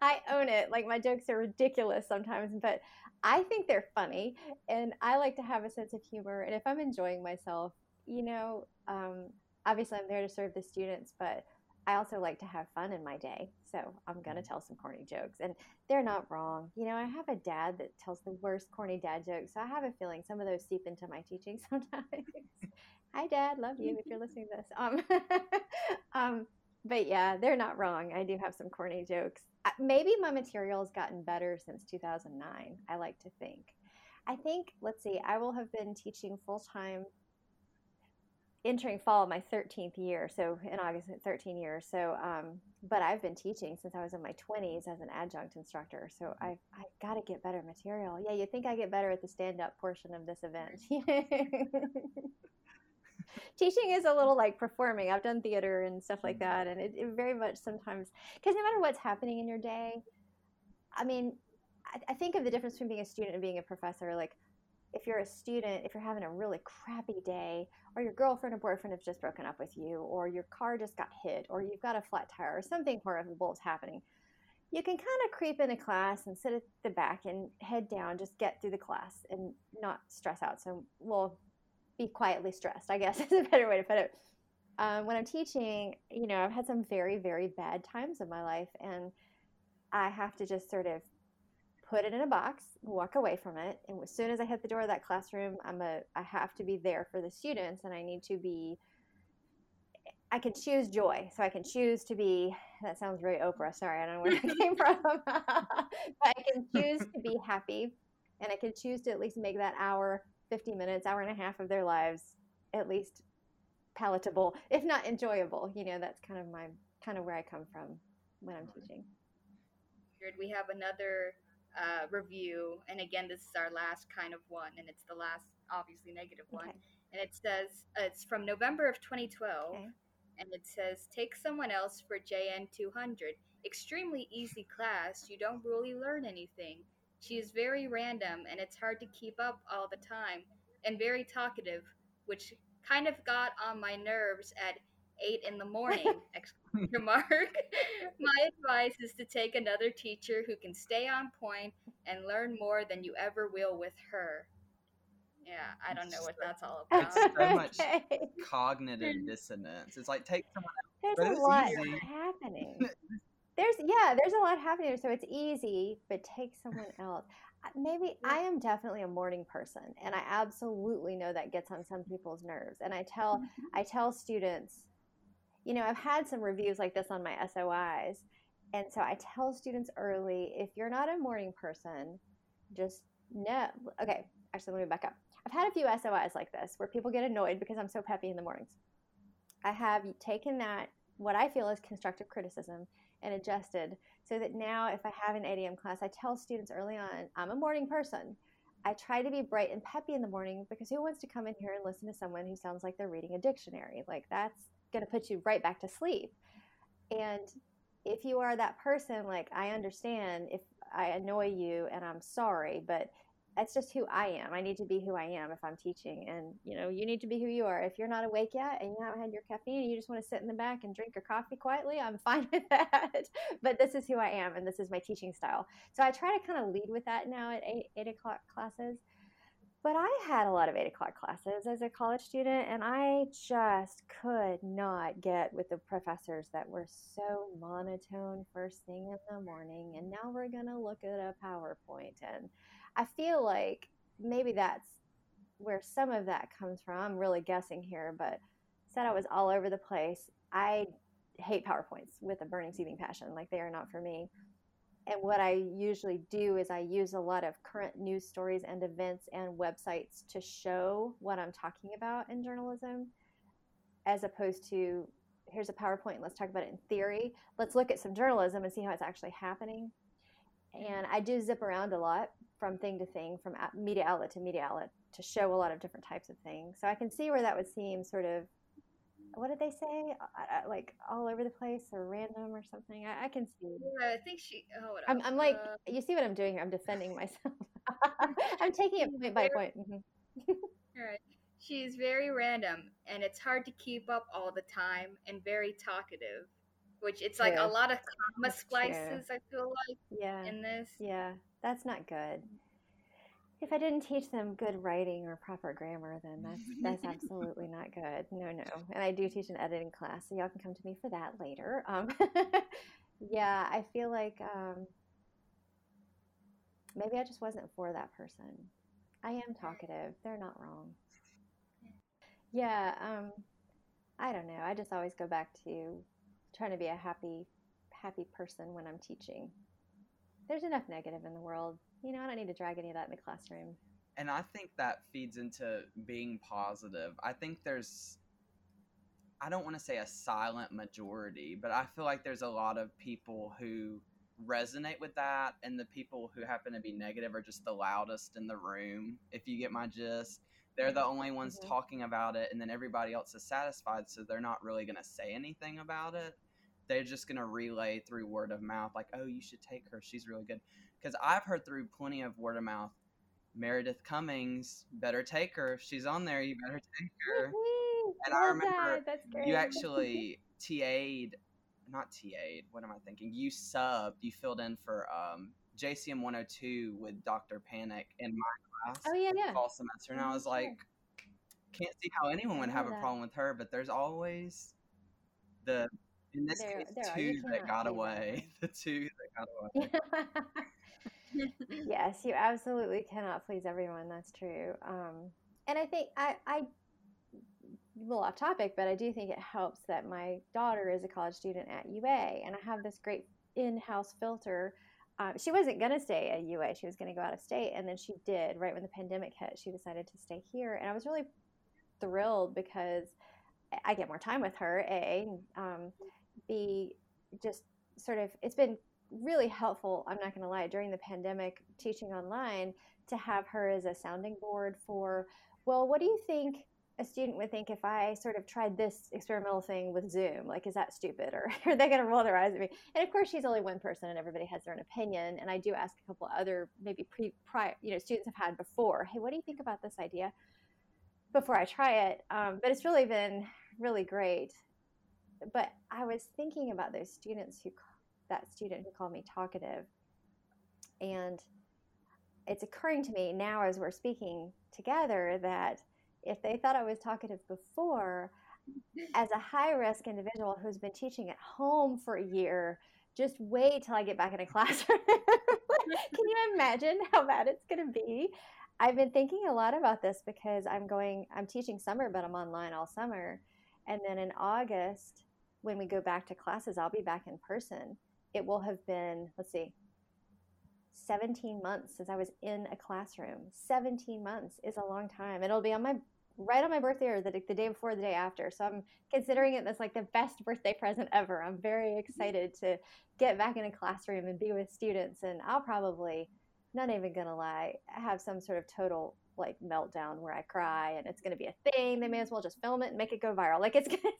I own it. Like, my jokes are ridiculous sometimes, but I think they're funny and I like to have a sense of humor. And if I'm enjoying myself, you know, um, obviously I'm there to serve the students, but I also like to have fun in my day. So I'm going to tell some corny jokes and they're not wrong. You know, I have a dad that tells the worst corny dad jokes. So I have a feeling some of those seep into my teaching sometimes. Hi, Dad. Love you if you're listening to this. Um, um, but yeah, they're not wrong. I do have some corny jokes. Maybe my material's gotten better since two thousand nine, I like to think. I think, let's see, I will have been teaching full-time entering fall, my thirteenth year. So in August, thirteen years. So, um, but I've been teaching since I was in my twenties as an adjunct instructor. So I, I got to get better material. Yeah, you'd think I get better at the stand-up portion of this event. Teaching is a little like performing. I've done theater and stuff like that. And it, it very much sometimes, because no matter what's happening in your day, I mean, I, I think of the difference between being a student and being a professor. Like, if you're a student, if you're having a really crappy day, or your girlfriend or boyfriend have just broken up with you, or your car just got hit, or you've got a flat tire, or something horrible is happening, you can kind of creep into class and sit at the back and head down, just get through the class and not stress out. So, well, be quietly stressed, I guess is a better way to put it. Um, when I'm teaching, you know, I've had some very, very bad times in my life, and I have to just sort of put it in a box, walk away from it. And as soon as I hit the door of that classroom, I'm a, I have to be there for the students, and I need to be, I can choose joy. So I can choose to be that sounds very Oprah. Sorry, I don't know where that came from. But I can choose to be happy, and I can choose to at least make that hour, fifty minutes, hour and a half of their lives at least palatable, if not enjoyable. You know, that's kind of my kind of where I come from when I'm teaching. We have another uh, review, and again, this is our last kind of one, and it's the last, obviously, negative one. Okay. And it says, uh, it's from November of twenty twelve, okay. And it says, take someone else for J C M two hundred. Extremely easy class. You don't really learn anything. She is very random, and it's hard to keep up all the time, and very talkative, which kind of got on my nerves at eight in the morning, exclamation mark. My advice is to take another teacher who can stay on point and learn more than you ever will with her. Yeah, I don't know what that's all about. It's so much okay. cognitive dissonance. It's like, take someone else. There's a lot easy. happening. There's, yeah, there's a lot happening. So it's easy, but take someone else. Maybe I am definitely a morning person, and I absolutely know that gets on some people's nerves. And I tell, I tell students, you know, I've had some reviews like this on my S O Is. And so I tell students early, if you're not a morning person, just no. Okay, actually, let me back up. I've had a few S O Is like this where people get annoyed because I'm so peppy in the mornings. I have taken that, what I feel is constructive criticism, and adjusted so that now if I have an eight a.m. class, I tell students early on, I'm a morning person. I try to be bright and peppy in the morning because who wants to come in here and listen to someone who sounds like they're reading a dictionary? Like, that's going to put you right back to sleep. And if you are that person, like, I understand if I annoy you, and I'm sorry, but that's just who I am. I need to be who I am if I'm teaching. And, you know, you need to be who you are. If you're not awake yet and you haven't had your caffeine and you just want to sit in the back and drink your coffee quietly, I'm fine with that. But this is who I am, and this is my teaching style. So I try to kind of lead with that now at eight, eight o'clock classes. But I had a lot of eight o'clock classes as a college student, and I just could not get with the professors that were so monotone first thing in the morning, and now we're going to look at a PowerPoint. And I feel like maybe that's where some of that comes from. I'm really guessing here, but said I was all over the place. I hate PowerPoints with a burning, seething passion. Like, they are not for me. And what I usually do is I use a lot of current news stories and events and websites to show what I'm talking about in journalism, as opposed to, here's a PowerPoint, let's talk about it in theory. Let's look at some journalism and see how it's actually happening. And I do zip around a lot from thing to thing, from media outlet to media outlet, to show a lot of different types of things. So I can see where that would seem sort of, what did they say? Like, all over the place or random or something? I, I can see. Yeah, I think she. Oh, I'm, I'm like, uh, you see what I'm doing here? I'm defending myself. I'm taking it point by point. Mm-hmm. All right. She's very random, and it's hard to keep up all the time, and very talkative, which it's true. Like a lot of comma splices, true. I feel like, yeah. in this. Yeah, that's not good. If I didn't teach them good writing or proper grammar, then that's that's absolutely not good. No, no. And I do teach an editing class, so y'all can come to me for that later. Um, yeah, I feel like um, maybe I just wasn't for that person. I am talkative. They're not wrong. Yeah, um, I don't know. I just always go back to trying to be a happy, happy person when I'm teaching. There's enough negative in the world. You know, I don't need to drag any of that in the classroom. And I think that feeds into being positive. I think there's, I don't want to say a silent majority, but I feel like there's a lot of people who resonate with that. And the people who happen to be negative are just the loudest in the room, if you get my gist. They're the only ones mm-hmm. talking about it. And then everybody else is satisfied. So they're not really going to say anything about it. They're just going to relay through word of mouth, like, oh, you should take her. She's really good. Because I've heard through plenty of word of mouth, Meredith Cummings, better take her. If she's on there, you better take her. Mm-hmm. And I, I remember That's great. You actually T A'd, not T A'd, what am I thinking? You subbed, you filled in for um, J C M one oh two with Doctor Panic in my class. Oh, yeah, yeah. Fall semester. And I was like, can't see how anyone would have a problem with her, but there's always the... In this there, case, there two that got away. That. The two that got away. Yes, you absolutely cannot please everyone. That's true. Um, and I think I, I a little off topic, but I do think it helps that my daughter is a college student at U A, and I have this great in-house filter. Um, she wasn't going to stay at U A. She was going to go out of state, and then she did. Right when the pandemic hit, she decided to stay here, and I was really thrilled because I get more time with her, A, um, B, just sort of, it's been really helpful, I'm not going to lie, during the pandemic teaching online to have her as a sounding board for, well, what do you think a student would think if I sort of tried this experimental thing with Zoom? Like, is that stupid? Or are they going to roll their eyes at me? And of course, she's only one person and everybody has their own opinion. And I do ask a couple other maybe pre prior, you know, students have had before, hey, what do you think about this idea before I try it? Um, but it's really been really great. But I was thinking about those students who, that student who called me talkative. And it's occurring to me now as we're speaking together that if they thought I was talkative before, as a high-risk individual who's been teaching at home for a year, just wait till I get back in a classroom. Can you imagine how bad it's going to be? I've been thinking a lot about this because I'm going, I'm teaching summer, but I'm online all summer. And then in August, when we go back to classes, I'll be back in person. It will have been, let's see, seventeen months since I was in a classroom. seventeen months is a long time. It'll be on my, right on my birthday or the, the day before, the day after. So I'm considering it as like the best birthday present ever. I'm very excited to get back in a classroom and be with students. And I'll probably, not even going to lie, have some sort of total like meltdown where I cry, and it's going to be a thing. They may as well just film it and make it go viral. Like it's going to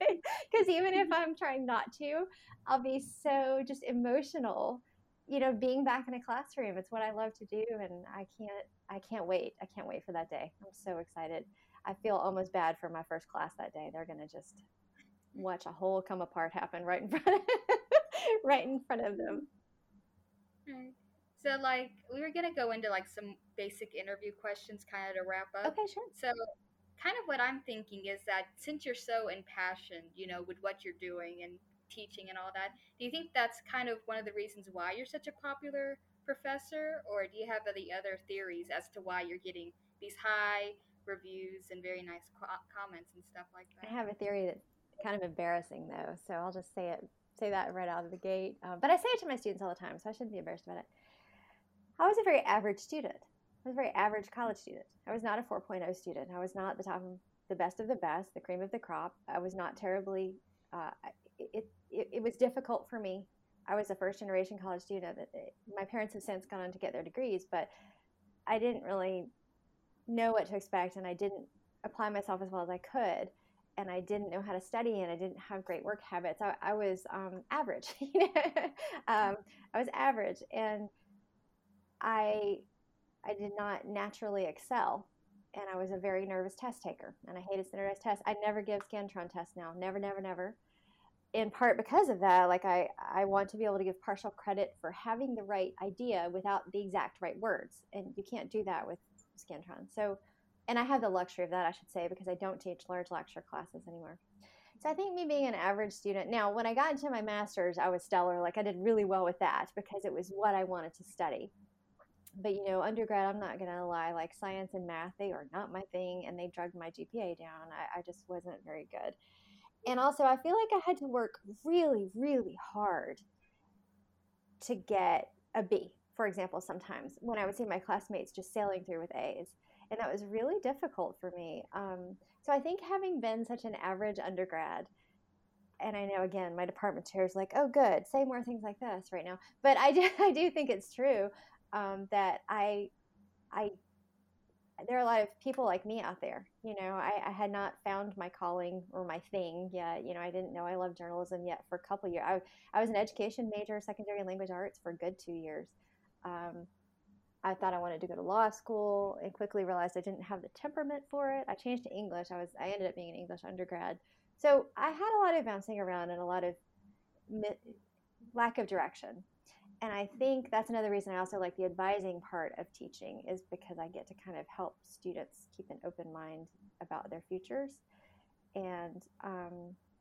be, because even if I'm trying not to, I'll be so just emotional, you know, being back in a classroom. It's what I love to do. And I can't, I can't wait. I can't wait for that day. I'm so excited. I feel almost bad for my first class that day. They're going to just watch a whole come apart happen right in front of, right in front of them. Okay. So, like, we were going to go into, like, some basic interview questions kind of to wrap up. Okay, sure. So, kind of what I'm thinking is that since you're so impassioned, you know, with what you're doing and teaching and all that, do you think that's kind of one of the reasons why you're such a popular professor? Or do you have any other theories as to why you're getting these high reviews and very nice co- comments and stuff like that? I have a theory that's kind of embarrassing, though, so I'll just say it, say that right out of the gate. Um, but I say it to my students all the time, so I shouldn't be embarrassed about it. I was a very average student. I was a very average college student. I was not a four point oh student. I was not the top, the best of the best, the cream of the crop. I was not terribly, uh, it, it it was difficult for me. I was a first generation college student. My parents have since gone on to get their degrees, but I didn't really know what to expect, and I didn't apply myself as well as I could, and I didn't know how to study, and I didn't have great work habits. I, I was um, average. You know? um, I was average, and I I did not naturally excel, and I was a very nervous test taker, and I hated standardized tests. I never give Scantron tests now, never, never, never, in part because of that. Like I, I want to be able to give partial credit for having the right idea without the exact right words, and you can't do that with Scantron. So, and I have the luxury of that, I should say, because I don't teach large lecture classes anymore. So I think me being an average student, now when I got into my master's, I was stellar. Like I did really well with that because it was what I wanted to study. But, you know, undergrad, I'm not going to lie, like science and math, they are not my thing. And they dragged my G P A down. I, I just wasn't very good. And also, I feel like I had to work really, really hard to get a B, for example, sometimes when I would see my classmates just sailing through with A's. And that was really difficult for me. Um, so I think having been such an average undergrad, and I know, again, my department chair is like, oh, good, say more things like this right now. But I do, I do think it's true. Um, that I, I, there are a lot of people like me out there, you know, I, I had not found my calling or my thing yet. You know, I didn't know I loved journalism yet for a couple of years. I, I was an education major, secondary language arts for a good two years. Um, I thought I wanted to go to law school and quickly realized I didn't have the temperament for it. I changed to English. I was, I ended up being an English undergrad. So I had a lot of bouncing around and a lot of mi- lack of direction. And I think that's another reason I also like the advising part of teaching is because I get to kind of help students keep an open mind about their futures. And um,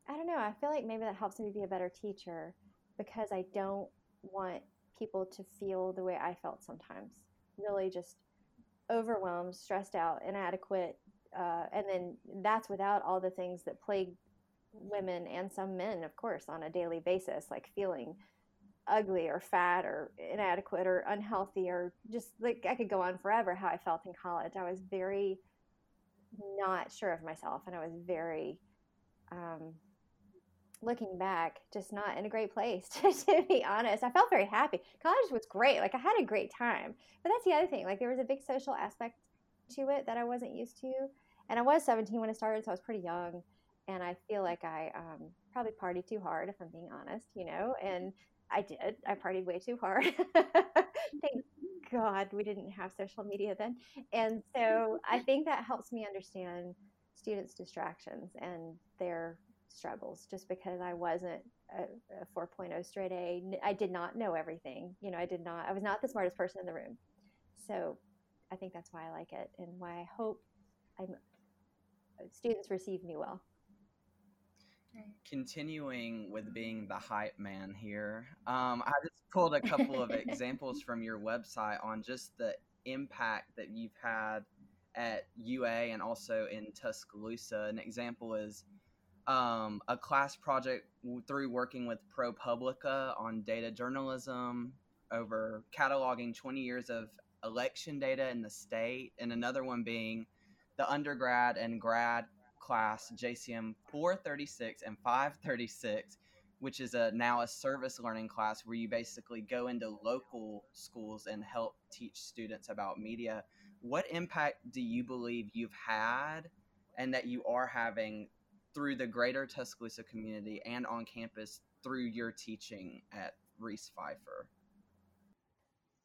I don't know, I feel like maybe that helps me be a better teacher because I don't want people to feel the way I felt sometimes, really just overwhelmed, stressed out, inadequate, uh, and then that's without all the things that plague women and some men, of course, on a daily basis, like feeling ugly or fat or inadequate or unhealthy, or just like, I could go on forever how I felt in college. I was very not sure of myself, and I was very, um, looking back, just not in a great place, to, to be honest. I felt very happy. College was great. Like, I had a great time. But that's the other thing. Like, there was a big social aspect to it that I wasn't used to. And I was seventeen when I started, so I was pretty young. And I feel like I um, probably partied too hard, if I'm being honest, you know. And I did. I partied way too hard. Thank God we didn't have social media then. And so I think that helps me understand students' distractions and their struggles, just because I wasn't a, a four point oh straight A. I did not know everything. You know, I did not, I was not the smartest person in the room. So I think that's why I like it, and why I hope I'm, students receive me well. Continuing with being the hype man here, um, I just pulled a couple of examples from your website on just the impact that you've had at U A and also in Tuscaloosa. An example is Um, a class project w- through working with ProPublica on data journalism over cataloging twenty years of election data in the state, and another one being the undergrad and grad class J C M four thirty-six and five thirty-six, which is a now a service learning class where you basically go into local schools and help teach students about media. What impact do you believe you've had and that you are having through the greater Tuscaloosa community and on campus through your teaching at Reese Pfeiffer?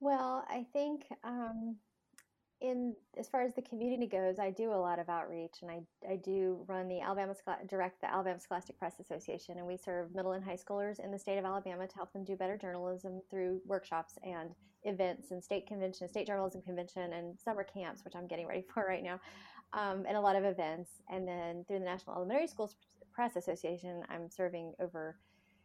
Well, I think um, in as far as the community goes, I do a lot of outreach, and I, I do run the Alabama direct the Alabama Scholastic Press Association, and we serve middle and high schoolers in the state of Alabama to help them do better journalism through workshops and events and state convention, state journalism convention, and summer camps, which I'm getting ready for right now. Um, and a lot of events. And then through the National Elementary Schools Press Association, I'm serving over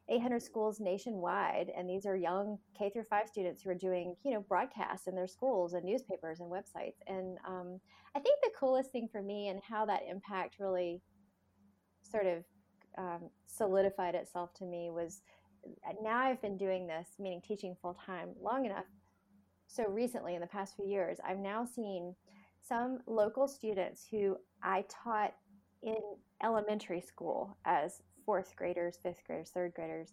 eight hundred schools nationwide. And these are young K through five students who are doing, you know, broadcasts in their schools and newspapers and websites. And um, I think the coolest thing for me, and how that impact really sort of um, solidified itself to me, was now I've been doing this, meaning teaching full time, long enough. So recently, in the past few years, I've now seen some local students who I taught in elementary school as fourth graders, fifth graders, third graders,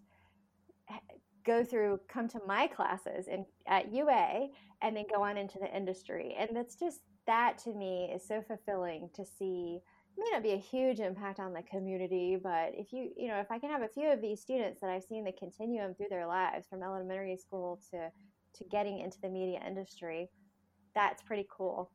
go through, come to my classes in, at U A, and then go on into the industry. And that's just, that to me is so fulfilling to see. It may not be a huge impact on the community, but if you, you know, if I can have a few of these students that I've seen the continuum through their lives from elementary school to, to getting into the media industry, that's pretty cool.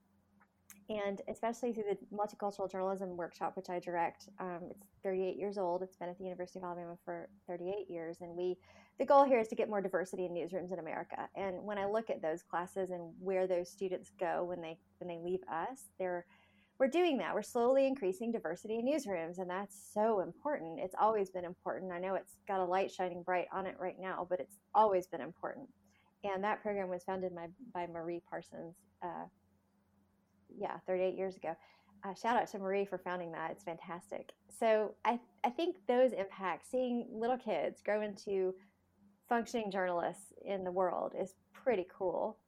And especially through the Multicultural Journalism Workshop, which I direct, um, it's thirty-eight years old. It's been at the University of Alabama for thirty-eight years. And we, the goal here is to get more diversity in newsrooms in America. And when I look at those classes and where those students go when they when they leave us, they're, we're doing that. We're slowly increasing diversity in newsrooms. And that's so important. It's always been important. I know it's got a light shining bright on it right now, but it's always been important. And that program was founded by, by Marie Parsons, uh, yeah, thirty-eight years ago. Uh, shout out to Marie for founding that. It's fantastic. So I, I think those impacts, seeing little kids grow into functioning journalists in the world, is pretty cool.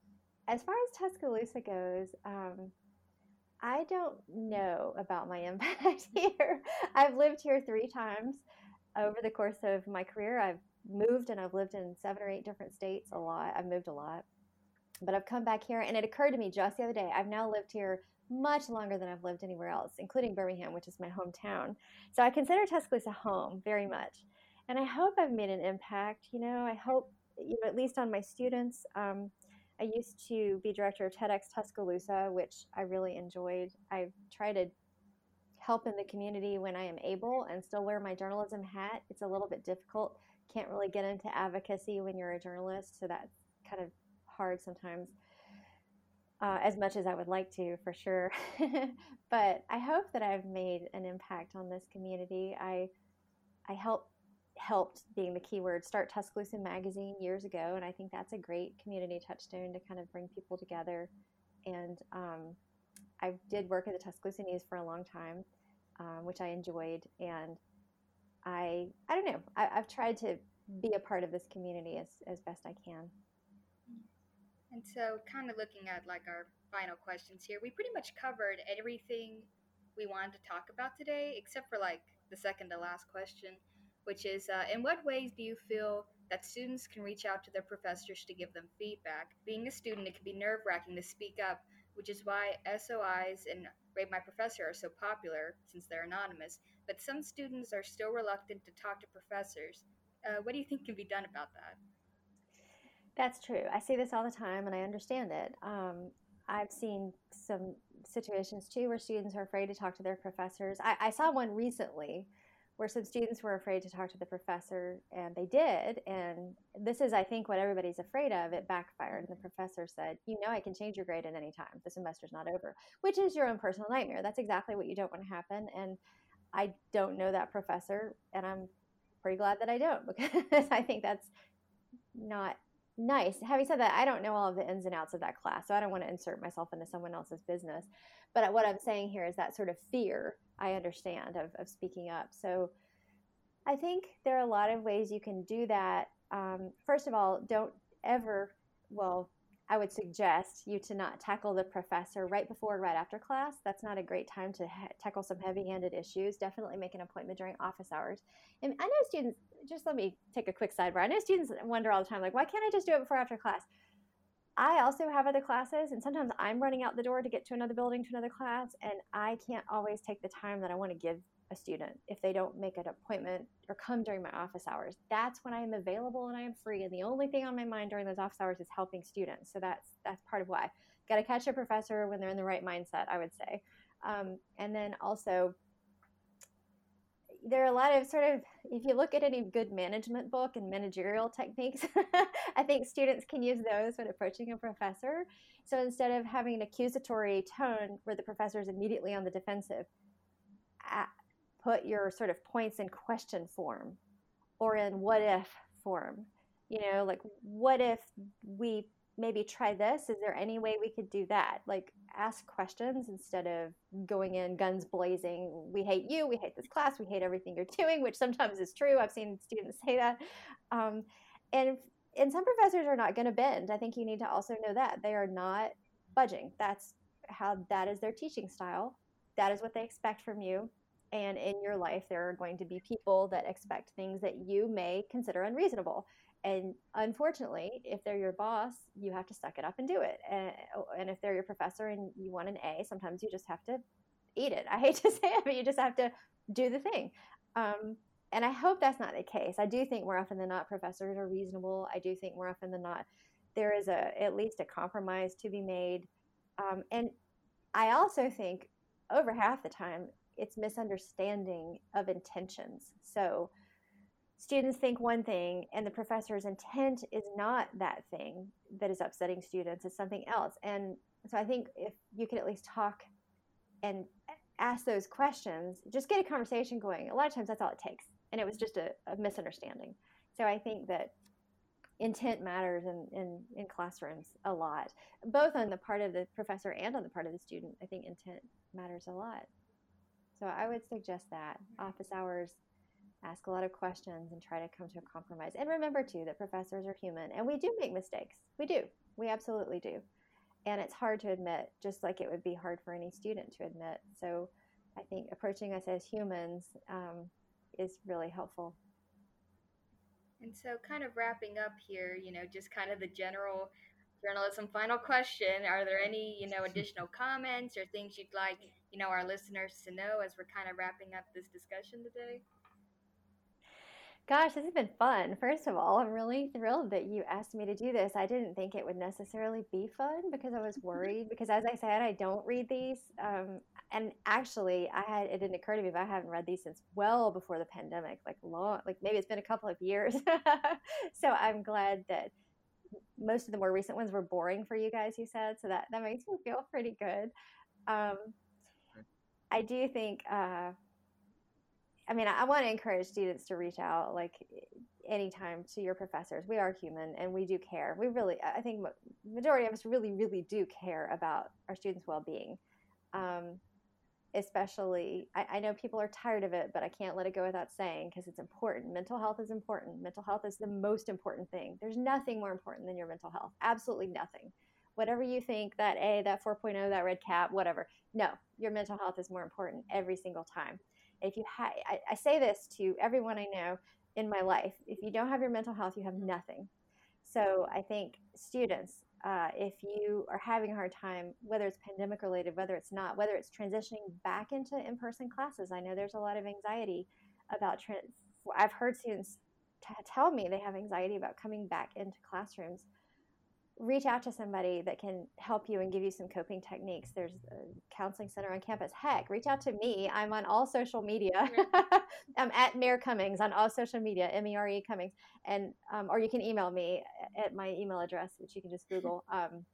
As far as Tuscaloosa goes, um, I don't know about my impact here. I've lived here three times over the course of my career. I've moved, and I've lived in seven or eight different states a lot. I've moved a lot. But I've come back here, and it occurred to me just the other day, I've now lived here much longer than I've lived anywhere else, including Birmingham, which is my hometown. So I consider Tuscaloosa home very much. And I hope I've made an impact. You know, I hope, you know, at least on my students. Um, I used to be director of TEDx Tuscaloosa, which I really enjoyed. I try to help in the community when I am able and still wear my journalism hat. It's a little bit difficult. Can't really get into advocacy when you're a journalist, so that's kind of hard sometimes, uh, as much as I would like to, for sure. But I hope that I've made an impact on this community. I I helped, helped being the keyword, start Tuscaloosa Magazine years ago, and I think that's a great community touchstone to kind of bring people together. And um, I did work at the Tuscaloosa News for a long time, um, which I enjoyed. And I I don't know, I, I've tried to be a part of this community as, as best I can. And so kind of looking at like our final questions here, we pretty much covered everything we wanted to talk about today, except for like the second to last question, which is, uh, in what ways do you feel that students can reach out to their professors to give them feedback? Being a student, it can be nerve-wracking to speak up, which is why S O Is and Rate My Professor are so popular, since they're anonymous, but some students are still reluctant to talk to professors. Uh, what do you think can be done about that? That's true. I see this all the time, and I understand it. Um, I've seen some situations, too, where students are afraid to talk to their professors. I, I saw one recently where some students were afraid to talk to the professor, and they did. And this is, I think, what everybody's afraid of. It backfired, and the professor said, you know, I can change your grade at any time. The semester's not over, which is your own personal nightmare. That's exactly what you don't want to happen. And I don't know that professor, and I'm pretty glad that I don't, because I think that's not nice. Having said that, I don't know all of the ins and outs of that class, so I don't want to insert myself into someone else's business. But what I'm saying here is that sort of fear I understand of, of speaking up. So I think there are a lot of ways you can do that. Um, first of all, don't ever, well, I would suggest you to not tackle the professor right before or right after class. That's not a great time to ha- tackle some heavy-handed issues. Definitely make an appointment during office hours. And I know students, just let me take a quick sidebar. I know students wonder all the time, like, why can't I just do it before or after class? I also have other classes, and sometimes I'm running out the door to get to another building, to another class, and I can't always take the time that I want to give a student if they don't make an appointment or come during my office hours. That's when I am available and I am free, and the only thing on my mind during those office hours is helping students. So that's that's part of why. Got to catch a professor when they're in the right mindset, I would say. Um, and then also, there are a lot of sort of, if you look at any good management book and managerial techniques, I think students can use those when approaching a professor. So instead of having an accusatory tone where the professor is immediately on the defensive, I, put your sort of points in question form or in what if form, you know, like, what if we maybe try this? Is there any way we could do that? Like, ask questions instead of going in guns blazing. We hate you. We hate this class. We hate everything you're doing, which sometimes is true. I've seen students say that. Um, and, and some professors are not going to bend. I think you need to also know that they are not budging. That's how, that is their teaching style. That is what they expect from you. And in your life, there are going to be people that expect things that you may consider unreasonable. And unfortunately, if they're your boss, you have to suck it up and do it. And, and if they're your professor and you want an A, sometimes you just have to eat it. I hate to say it, but you just have to do the thing. Um, and I hope that's not the case. I do think more often than not, professors are reasonable. I do think more often than not, there is a at least a compromise to be made. Um, and I also think over half the time, it's misunderstanding of intentions. So students think one thing, and the professor's intent is not that thing that is upsetting students. It's something else. And so I think if you can at least talk and ask those questions, just get a conversation going. A lot of times that's all it takes. And it was just a, a misunderstanding. So I think that intent matters in, in, in classrooms a lot, both on the part of the professor and on the part of the student. I think intent matters a lot. So I would suggest that office hours, ask a lot of questions and try to come to a compromise. And remember, too, that professors are human and we do make mistakes. We do. We absolutely do. And it's hard to admit, just like it would be hard for any student to admit. So I think approaching us as humans um, is really helpful. And so kind of wrapping up here, you know, just kind of the general journalism final question. Are there any, you know, additional comments or things you'd like, you know, our listeners to know as we're kind of wrapping up this discussion today? Gosh, this has been fun. First of all, I'm really thrilled that you asked me to do this. I didn't think it would necessarily be fun because I was worried because, as I said, I don't read these. Um, and actually, I had it didn't occur to me, but I haven't read these since well before the pandemic, like long, like maybe it's been a couple of years. So I'm glad that most of the more recent ones were boring for you guys, you said, so that, that makes me feel pretty good. Um, I do think, uh, I mean, I, I want to encourage students to reach out, like, anytime to your professors. We are human and we do care. We really, I think majority of us really, really do care about our students' well-being. um, especially, I, I know people are tired of it, but I can't let it go without saying because it's important. Mental health is important. Mental health is the most important thing. There's nothing more important than your mental health. Absolutely nothing. Whatever you think, that A, that four point oh, that red cap, whatever. No, your mental health is more important every single time. If you ha- I, I say this to everyone I know in my life, if you don't have your mental health, you have nothing. So I think students, uh, if you are having a hard time, whether it's pandemic related, whether it's not, whether it's transitioning back into in-person classes, I know there's a lot of anxiety about trans. I've heard students t- tell me they have anxiety about coming back into classrooms. Reach out to somebody that can help you and give you some coping techniques. There's a counseling center on campus. Heck, reach out to me. I'm on all social media. I'm at Mayor Cummings on all social media, M E R E Cummings. And, um, or you can email me at my email address, which you can just Google. Um,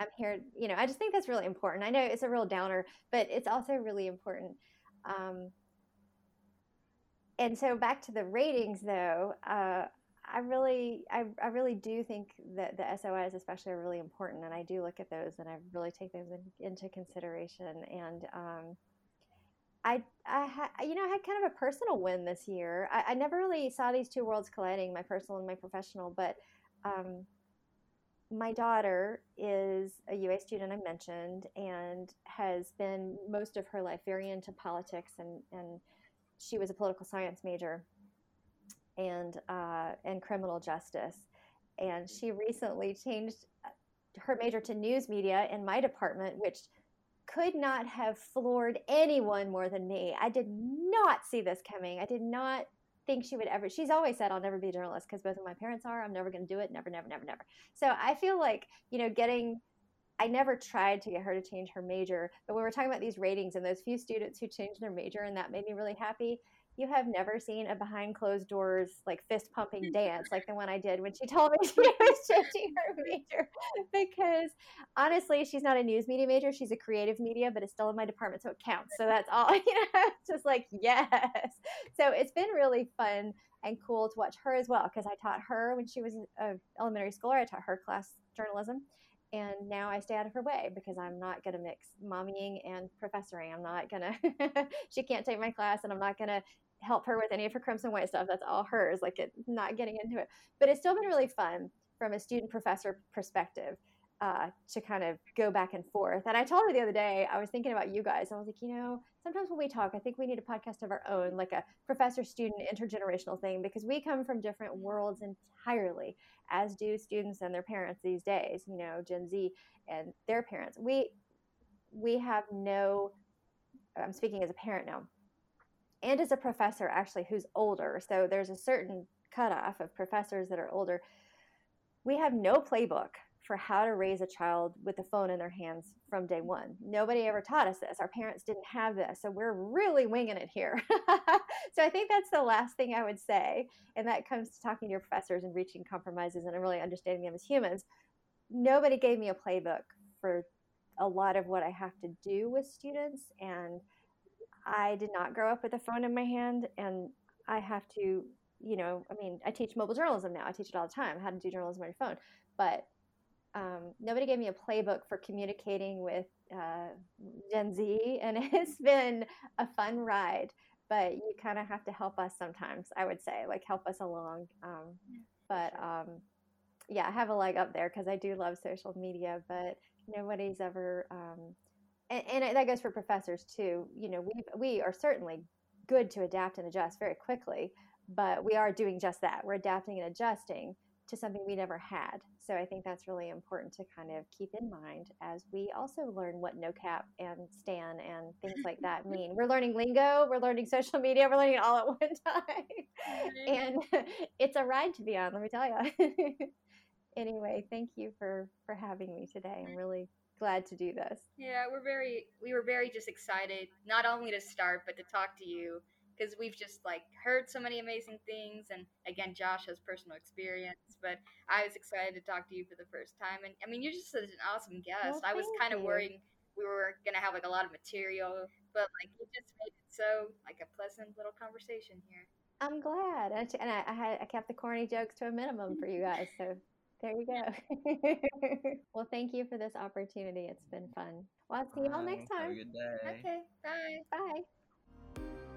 I'm here, you know, I just think that's really important. I know it's a real downer, but it's also really important. Um, and so back to the ratings though, uh, I really, I, I really do think that the S O Is especially are really important, and I do look at those, and I really take those in, into consideration. And um, I, I, ha, you know, I had kind of a personal win this year. I, I never really saw these two worlds colliding, my personal and my professional. But um, my daughter is a U A student I mentioned, and has been most of her life very into politics, and and she was a political science major. And uh, and criminal justice, and she recently changed her major to news media in my department, which could not have floored anyone more than me. I did not see this coming. I did not think she would ever. She's always said, "I'll never be a journalist because both of my parents are. I'm never going to do it. Never, never, never, never." So I feel like you know, getting. I never tried to get her to change her major, but when we're talking about these ratings and those few students who changed their major, and that made me really happy. You have never seen a behind closed doors, like fist pumping dance like the one I did when she told me she was changing her major, because honestly, she's not a news media major. She's a creative media, but it's still in my department. So it counts. So that's all, you know, just like, yes. So it's been really fun and cool to watch her as well. Cause I taught her when she was an elementary schooler, I taught her class journalism. And now I stay out of her way because I'm not going to mix mommying and professoring. I'm not going to, she can't take my class, and I'm not going to help her with any of her Crimson White stuff. That's all hers, like it, not getting into it. But it's still been really fun from a student professor perspective uh, to kind of go back and forth. And I told her the other day, I was thinking about you guys. I was like, you know, sometimes when we talk, I think we need a podcast of our own, like a professor-student intergenerational thing, because we come from different worlds entirely, as do students and their parents these days, you know, Gen Z and their parents. We we have no, I'm speaking as a parent now, and as a professor actually who's older. So there's a certain cutoff of professors that are older. We have no playbook for how to raise a child with the phone in their hands from day one. Nobody ever taught us this. Our parents didn't have this. So we're really winging it here. So I think that's the last thing I would say. And that comes to talking to your professors and reaching compromises and really understanding them as humans. Nobody gave me a playbook for a lot of what I have to do with students. And I did not grow up with a phone in my hand. And I have to, you know, I mean, I teach mobile journalism now. I teach it all the time, how to do journalism on your phone. But Um, nobody gave me a playbook for communicating with uh, Gen Z, and it's been a fun ride, but you kind of have to help us sometimes, I would say, like help us along. Um, but um, yeah, I have a leg up there because I do love social media, but nobody's ever, um, and, and that goes for professors too. You know, we we are certainly good to adapt and adjust very quickly, but we are doing just that. We're adapting and adjusting to something we never had. So I think that's really important to kind of keep in mind as we also learn what no cap and stan and things like that mean. We're learning lingo, we're learning social media, we're learning it all at one time. And it's a ride to be on, let me tell you. Anyway, thank you for, for having me today. I'm really glad to do this. Yeah, we're very, we were very just excited, not only to start, but to talk to you, because we've just like heard so many amazing things. And again, Josh has personal experience, but I was excited to talk to you for the first time. And I mean, you're just such an awesome guest. Well, I was kind of worrying we were going to have like a lot of material, but like you just made it so like a pleasant little conversation here. I'm glad. And I, and I, I, had, I kept the corny jokes to a minimum for you guys. So There you go. Well, thank you for this opportunity. It's been fun. Well, I'll see you all next time. Have a good day. Okay. Bye. Bye.